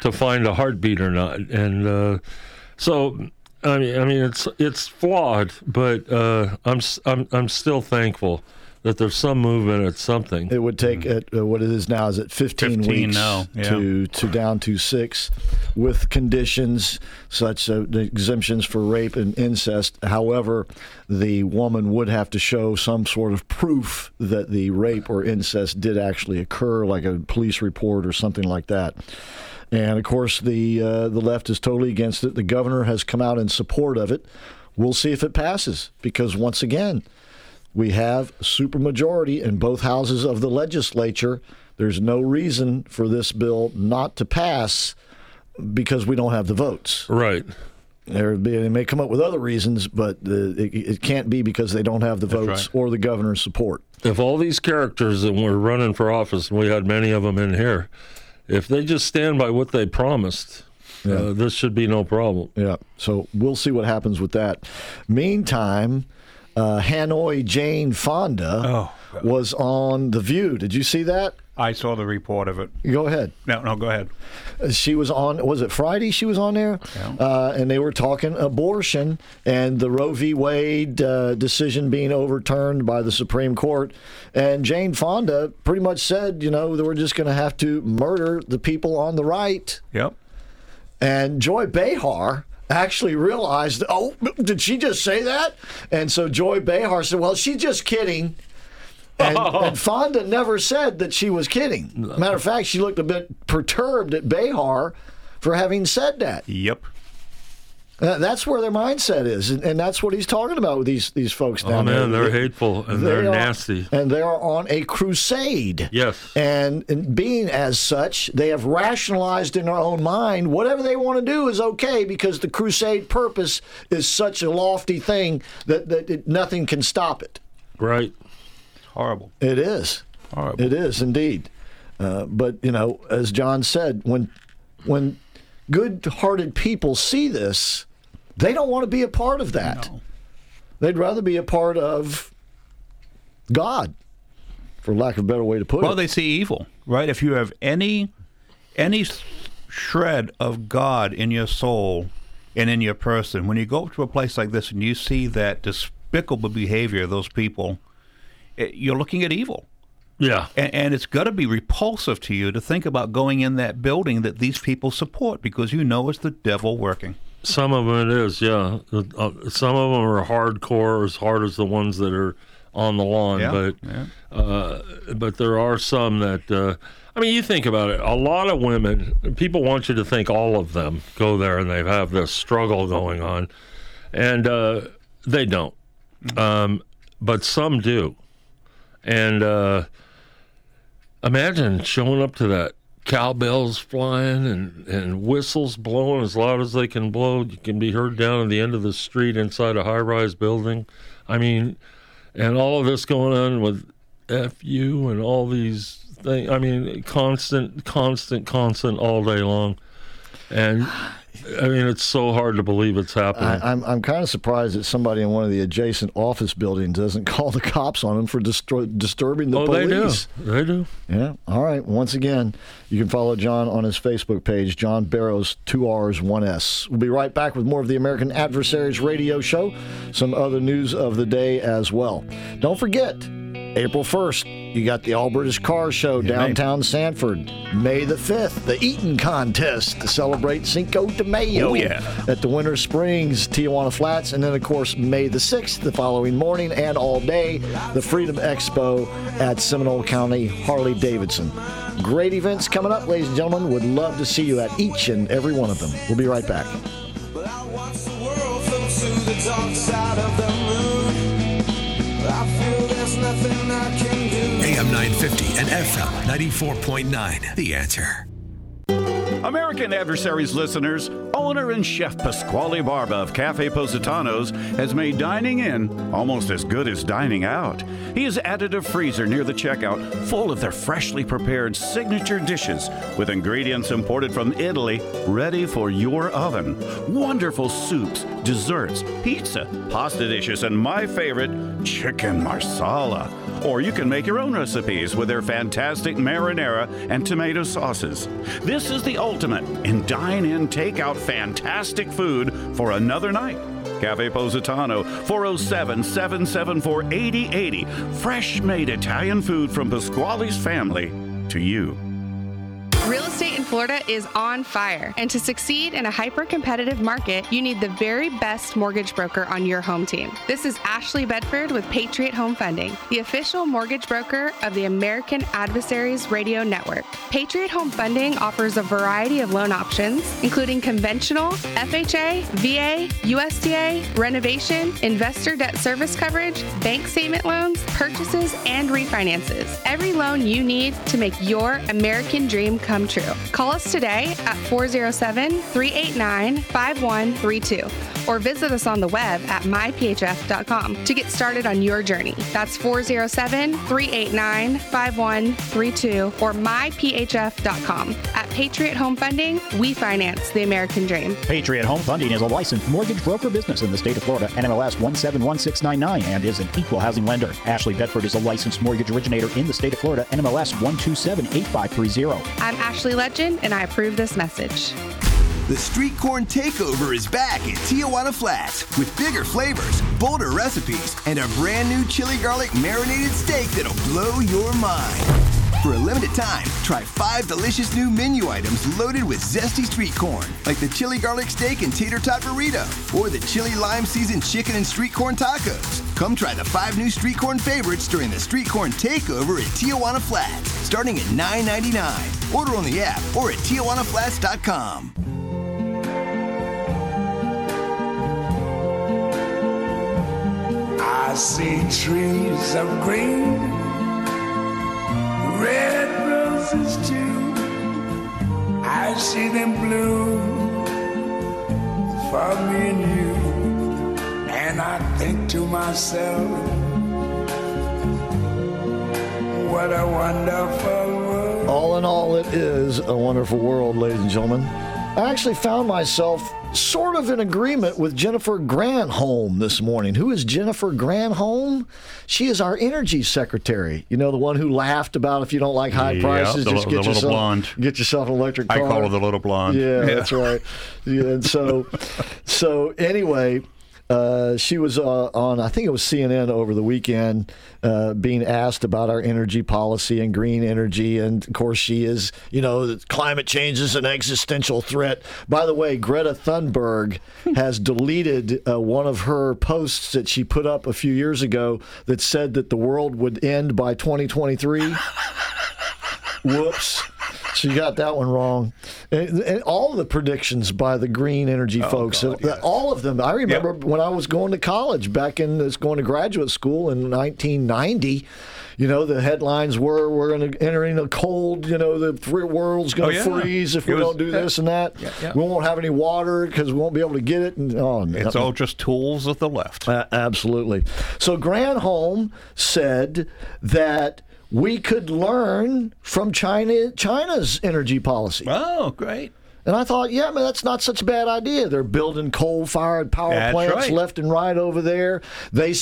to find a heartbeat or not. And so, I mean, it's flawed, but I'm still thankful that there's some movement at something. It would take what it is now. Is it 15 weeks now. Yeah. to down to 6, with conditions such as exemptions for rape and incest. However, the woman would have to show some sort of proof that the rape or incest did actually occur, like a police report or something like that. And of course, the left is totally against it. The governor has come out in support of it. We'll see if it passes, because once again, we have supermajority in both houses of the legislature. There's no reason for this bill not to pass because we don't have the votes. Right. They may come up with other reasons, but it can't be because they don't have the votes or the governor's support. If all these characters that were running for office, and we had many of them in here, if they just stand by what they promised, this should be no problem. Yeah. So we'll see what happens with that. Meantime, Hanoi Jane Fonda was on The View. Did you see that? I saw the report of it. Go ahead. No, go ahead. She was on, was it Friday she was on there? Yeah. And they were talking abortion and the Roe v. Wade decision being overturned by the Supreme Court. And Jane Fonda pretty much said, that we're just going to have to murder the people on the right. Yep. And Joy Behar actually realized, did she just say that? And so Joy Behar said, well, she's just kidding. And Fonda never said that she was kidding. Matter of fact, she looked a bit perturbed at Behar for having said that. Yep. That's where their mindset is, and that's what he's talking about with these folks down there. Oh, man, they're hateful, and they're nasty. And they are on a crusade. Yes. And being as such, they have rationalized in their own mind whatever they want to do is okay because the crusade purpose is such a lofty thing that nothing can stop it. Right. It's horrible. It is. Horrible. It is, indeed. But, as John said, when good-hearted people see this, they don't want to be a part of that. No. They'd rather be a part of God, for lack of a better way to put it. Well, they see evil, right? If you have any shred of God in your soul and in your person, when you go to a place like this and you see that despicable behavior of those people, you're looking at evil. Yeah. And it's got to be repulsive to you to think about going in that building that these people support because it's the devil working. Some of them it is, yeah. Some of them are hardcore, as hard as the ones that are on the lawn. Yeah. But there are some that, you think about it. A lot of women, people want you to think all of them go there and they have this struggle going on. And they don't. But some do. And imagine showing up to that, cowbells flying and whistles blowing as loud as they can blow. You can be heard down at the end of the street inside a high-rise building. I mean, and all of this going on with FU and all these things. I mean, constant all day long. And I mean, it's so hard to believe it's happening. I'm kind of surprised that somebody in one of the adjacent office buildings doesn't call the cops on them for disturbing the police. They do. Yeah. All right. Once again, you can follow John on his Facebook page, John Barrows, 2 R's, 1 S. We'll be right back with more of the American Adversaries Radio Show, some other news of the day as well. Don't forget, April 1st, you got the All British Car Show downtown Sanford. May the 5th, the Eating Contest to celebrate Cinco de Mayo at the Winter Springs, Tijuana Flats. And then, of course, May the 6th, the following morning and all day, the Freedom Expo at Seminole County Harley Davidson. Great events coming up, ladies and gentlemen. Would love to see you at each and every one of them. We'll be right back. But I watch the world flow through the dark side of the moon. I feel there's nothing. AM 950 and FM 94.9, The Answer. American Adversaries listeners, owner and chef Pasquale Barba of Cafe Positano's has made dining in almost as good as dining out. He has added a freezer near the checkout full of their freshly prepared signature dishes with ingredients imported from Italy ready for your oven. Wonderful soups, desserts, pizza, pasta dishes, and my favorite, chicken marsala. Or you can make your own recipes with their fantastic marinara and tomato sauces. This is the ultimate in dine-in takeout fantastic food for another night. Cafe Positano, 407-774-8080. Fresh-made Italian food from Pasquale's family to you. Real estate in Florida is on fire, and to succeed in a hyper-competitive market, you need the very best mortgage broker on your home team. This is Ashley Bedford with Patriot Home Funding, the official mortgage broker of the American Adversaries Radio Network. Patriot Home Funding offers a variety of loan options, including conventional, FHA, VA, USDA, renovation, investor debt service coverage, bank statement loans, purchases, and refinances. Every loan you need to make your American dream come true. Call us today at 407-389-5132 or visit us on the web at myphf.com to get started on your journey. That's 407-389-5132 or myphf.com. At Patriot Home Funding, we finance the American dream. Patriot Home Funding is a licensed mortgage broker business in the state of Florida, NMLS 171699, and is an equal housing lender. Ashley Bedford is a licensed mortgage originator in the state of Florida, NMLS 1278530. I'm Ashley Legend, and I approve this message. The Street Corn Takeover is back at Tijuana Flats with bigger flavors, bolder recipes, and a brand new chili garlic marinated steak that'll blow your mind. For a limited time, try 5 delicious new menu items loaded with zesty street corn, like the chili garlic steak and tater tot burrito, or the chili lime seasoned chicken and street corn tacos. Come try the 5 new street corn favorites during the Street Corn Takeover at Tijuana Flats, starting at $9.99. Order on the app or at TijuanaFlats.com. I see trees of green, red roses too. I see them bloom for me and you. And I think to myself, what a wonderful world. All in all, it is a wonderful world, ladies and gentlemen. I actually found myself sort of in agreement with Jennifer Granholm this morning. Who is Jennifer Granholm? She is our energy secretary. You know, the one who laughed about if you don't like high prices, just get yourself blonde. Get yourself an electric car. I call her the little blonde. Yeah. That's right. Yeah, and so anyway, she was on, I think it was CNN over the weekend, being asked about our energy policy and green energy. And, of course, she is, you know, climate change is an existential threat. By the way, Greta Thunberg has deleted one of her posts that she put up a few years ago that said that the world would end by 2023. Whoops. She got that one wrong. And all of the predictions by the green energy folks, God, yes. All of them. I remember when I was going to college back in, going to graduate school in 1990, you know, the headlines were, we're going to enter in a cold, you know, the world's going to freeze if we don't do this and that. Yeah, yeah. We won't have any water because we won't be able to get it. And it's all just tools of the left. Absolutely. So Granholm said that we could learn from China's energy policy. Oh, great. And I thought, yeah, man, that's not such a bad idea. They're building coal-fired power plants left and right over there. They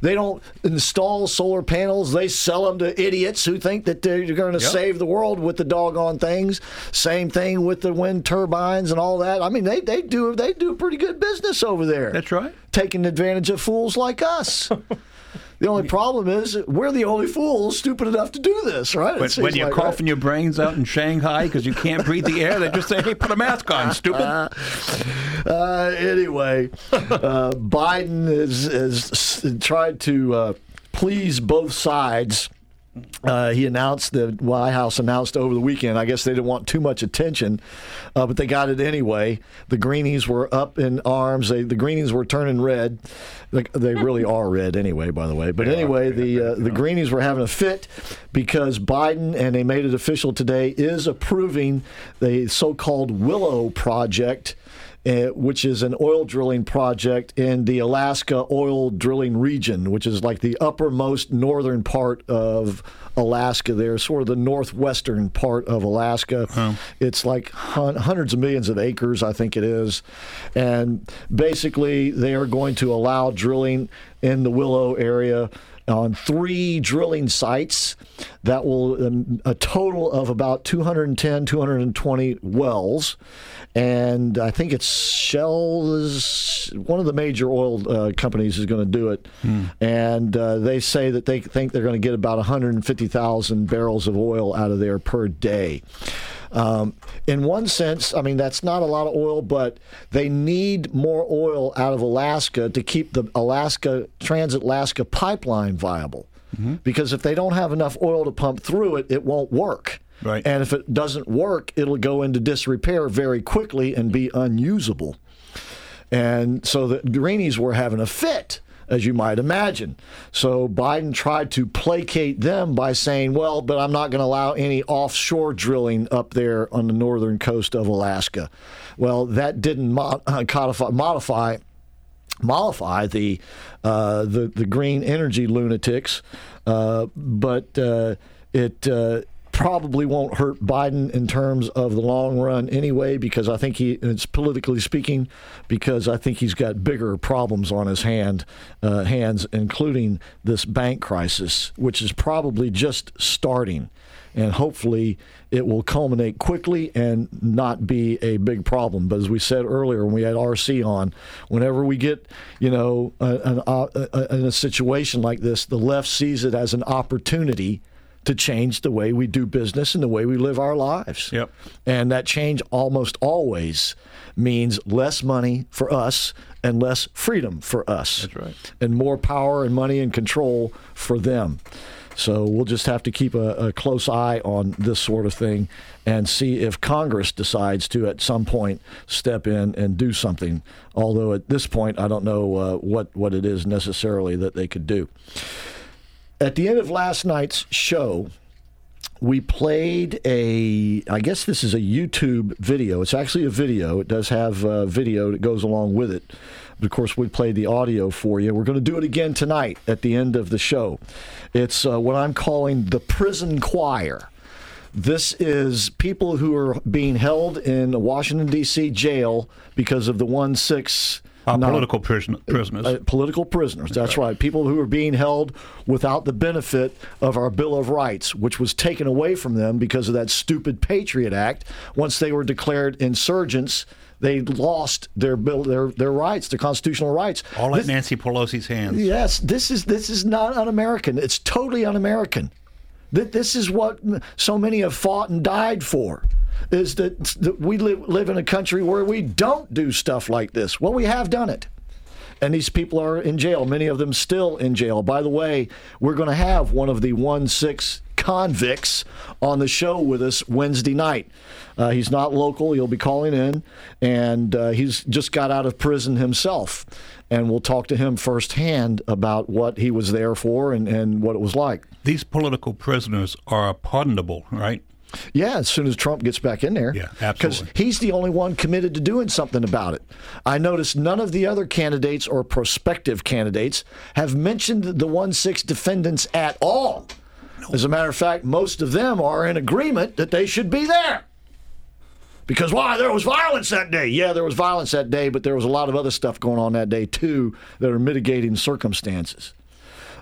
don't install solar panels. They sell them to idiots who think that they're going to save the world with the doggone things. Same thing with the wind turbines and all that. I mean, they do pretty good business over there. That's right. Taking advantage of fools like us. The only problem is we're the only fools stupid enough to do this, right? But when you're coughing your brains out in Shanghai because you can't breathe the air, they just say, hey, put a mask on, stupid. Anyway, Biden has tried to please both sides He announced, the White House announced over the weekend, I guess they didn't want too much attention, but they got it anyway. The Greenies were up in arms. The Greenies were turning red. They really are red anyway, by the way. But anyway, the Greenies were having a fit because Biden, and they made it official today, is approving the so-called Willow Project, which is an oil drilling project in the Alaska oil drilling region, which is like the uppermost northern part of Alaska there, sort of the northwestern part of Alaska. Wow. It's like hundreds of millions of acres, I think it is. And basically, they are going to allow drilling in the Willow area on three drilling sites that will a total of about 220 wells. And I think it's Shell, is one of the major oil companies, is going to do it. And they say that they think they're going to get about 150,000 barrels of oil out of there per day. In one sense, I mean, that's not a lot of oil, but they need more oil out of Alaska to keep the Trans-Alaska pipeline viable. Mm-hmm. Because if they don't have enough oil to pump through it, it won't work. Right. And if it doesn't work, it'll go into disrepair very quickly and be unusable. And so the Greenies were having a fit, as you might imagine. So Biden tried to placate them by saying, well, but I'm not going to allow any offshore drilling up there on the northern coast of Alaska. Well, that didn't mollify the green energy lunatics, but it probably won't hurt Biden in terms of the long run anyway, because I think it's politically speaking, because I think he's got bigger problems on his hands, including this bank crisis, which is probably just starting. And hopefully it will culminate quickly and not be a big problem. But as we said earlier when we had R.C. on, whenever we get, in a situation like this, the left sees it as an opportunity to change the way we do business and the way we live our lives. Yep. And that change almost always means less money for us and less freedom for us. That's right. And more power and money and control for them. So we'll just have to keep a close eye on this sort of thing and see if Congress decides to, at some point, step in and do something. Although at this point, I don't know what it is necessarily that they could do. At the end of last night's show, we played I guess this is a YouTube video. It's actually a video. It does have a video that goes along with it. But of course, we played the audio for you. We're going to do it again tonight at the end of the show. It's what I'm calling the prison choir. This is people who are being held in a Washington, D.C. jail because of the 1-6... political prisoners. Political prisoners, that's right. People who are being held without the benefit of our Bill of Rights, which was taken away from them because of that stupid Patriot Act. Once they were declared insurgents, they lost their rights, their constitutional rights. All at Nancy Pelosi's hands. Yes, this is not un-American. It's totally un-American. This is what so many have fought and died for. Is that we live in a country where we don't do stuff like this. Well, we have done it. And these people are in jail, many of them still in jail. By the way, we're going to have one of the 1-6 convicts on the show with us Wednesday night. He's not local. He'll be calling in. And he's just got out of prison himself. And we'll talk to him firsthand about what he was there for and what it was like. These political prisoners are pardonable, right? Yeah, as soon as Trump gets back in there. Yeah, absolutely. Because he's the only one committed to doing something about it. I noticed none of the other candidates or prospective candidates have mentioned the 1-6 defendants at all. No. As a matter of fact, most of them are in agreement that they should be there. Because why? There was violence that day. Yeah, there was violence that day, but there was a lot of other stuff going on that day, too, that are mitigating circumstances.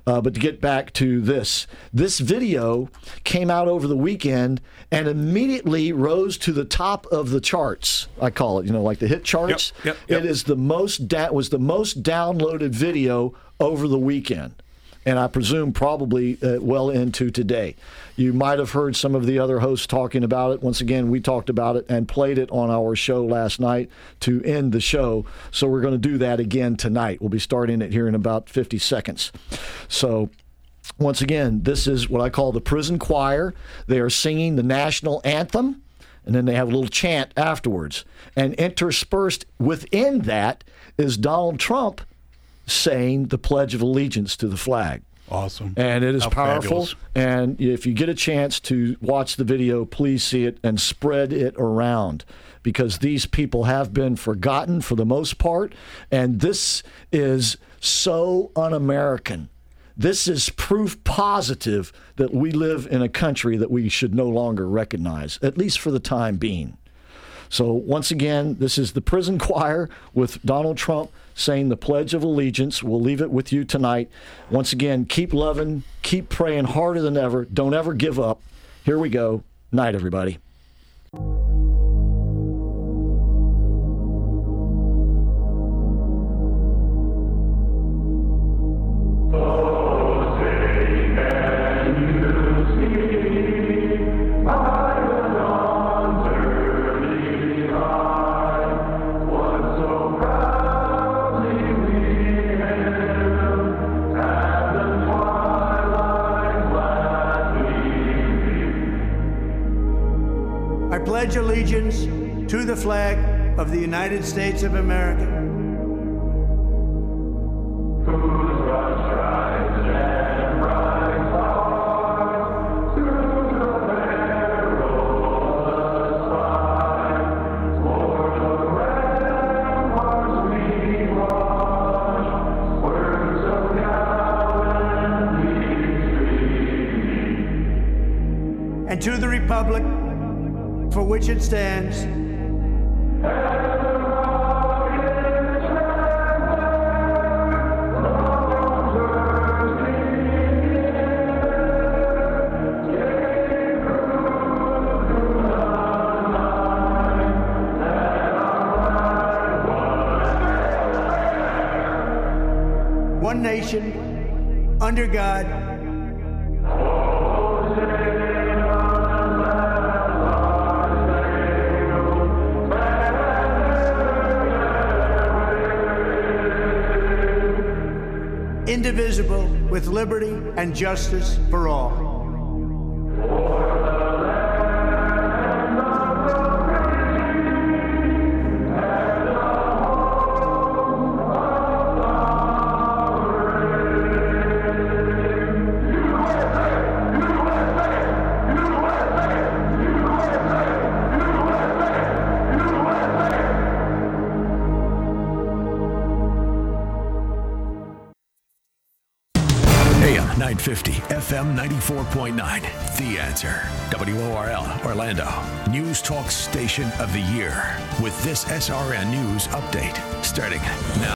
But to get back to this video came out over the weekend and immediately rose to the top of the charts. I call it, like the hit charts. Yep. It is was the most downloaded video over the weekend, and I presume probably well into today. You might have heard some of the other hosts talking about it. Once again, we talked about it and played it on our show last night to end the show. So we're going to do that again tonight. We'll be starting it here in about 50 seconds. So Once again, this is what I call the prison choir. They are singing the national anthem, and then they have a little chant afterwards. And interspersed within that is Donald Trump saying the Pledge of Allegiance to the flag. Awesome. And it is powerful. Fabulous. And if you get a chance to watch the video, please see it and spread it around, because these people have been forgotten for the most part. And this is so un-American. This is proof positive that we live in a country that we should no longer recognize, at least for the time being. So once again, this is the prison choir with Donald Trump saying the Pledge of Allegiance. We'll leave it with you tonight. Once again, keep loving, keep praying harder than ever. Don't ever give up. Here we go. Night, everybody. Pledge allegiance to the flag of the United States of America. And to the republic for which it stands, one nation, under God, indivisible, with liberty and justice for all. FM 94.9, The Answer. WORL, Orlando. News Talk Station of the Year. With this SRN News Update. Starting now.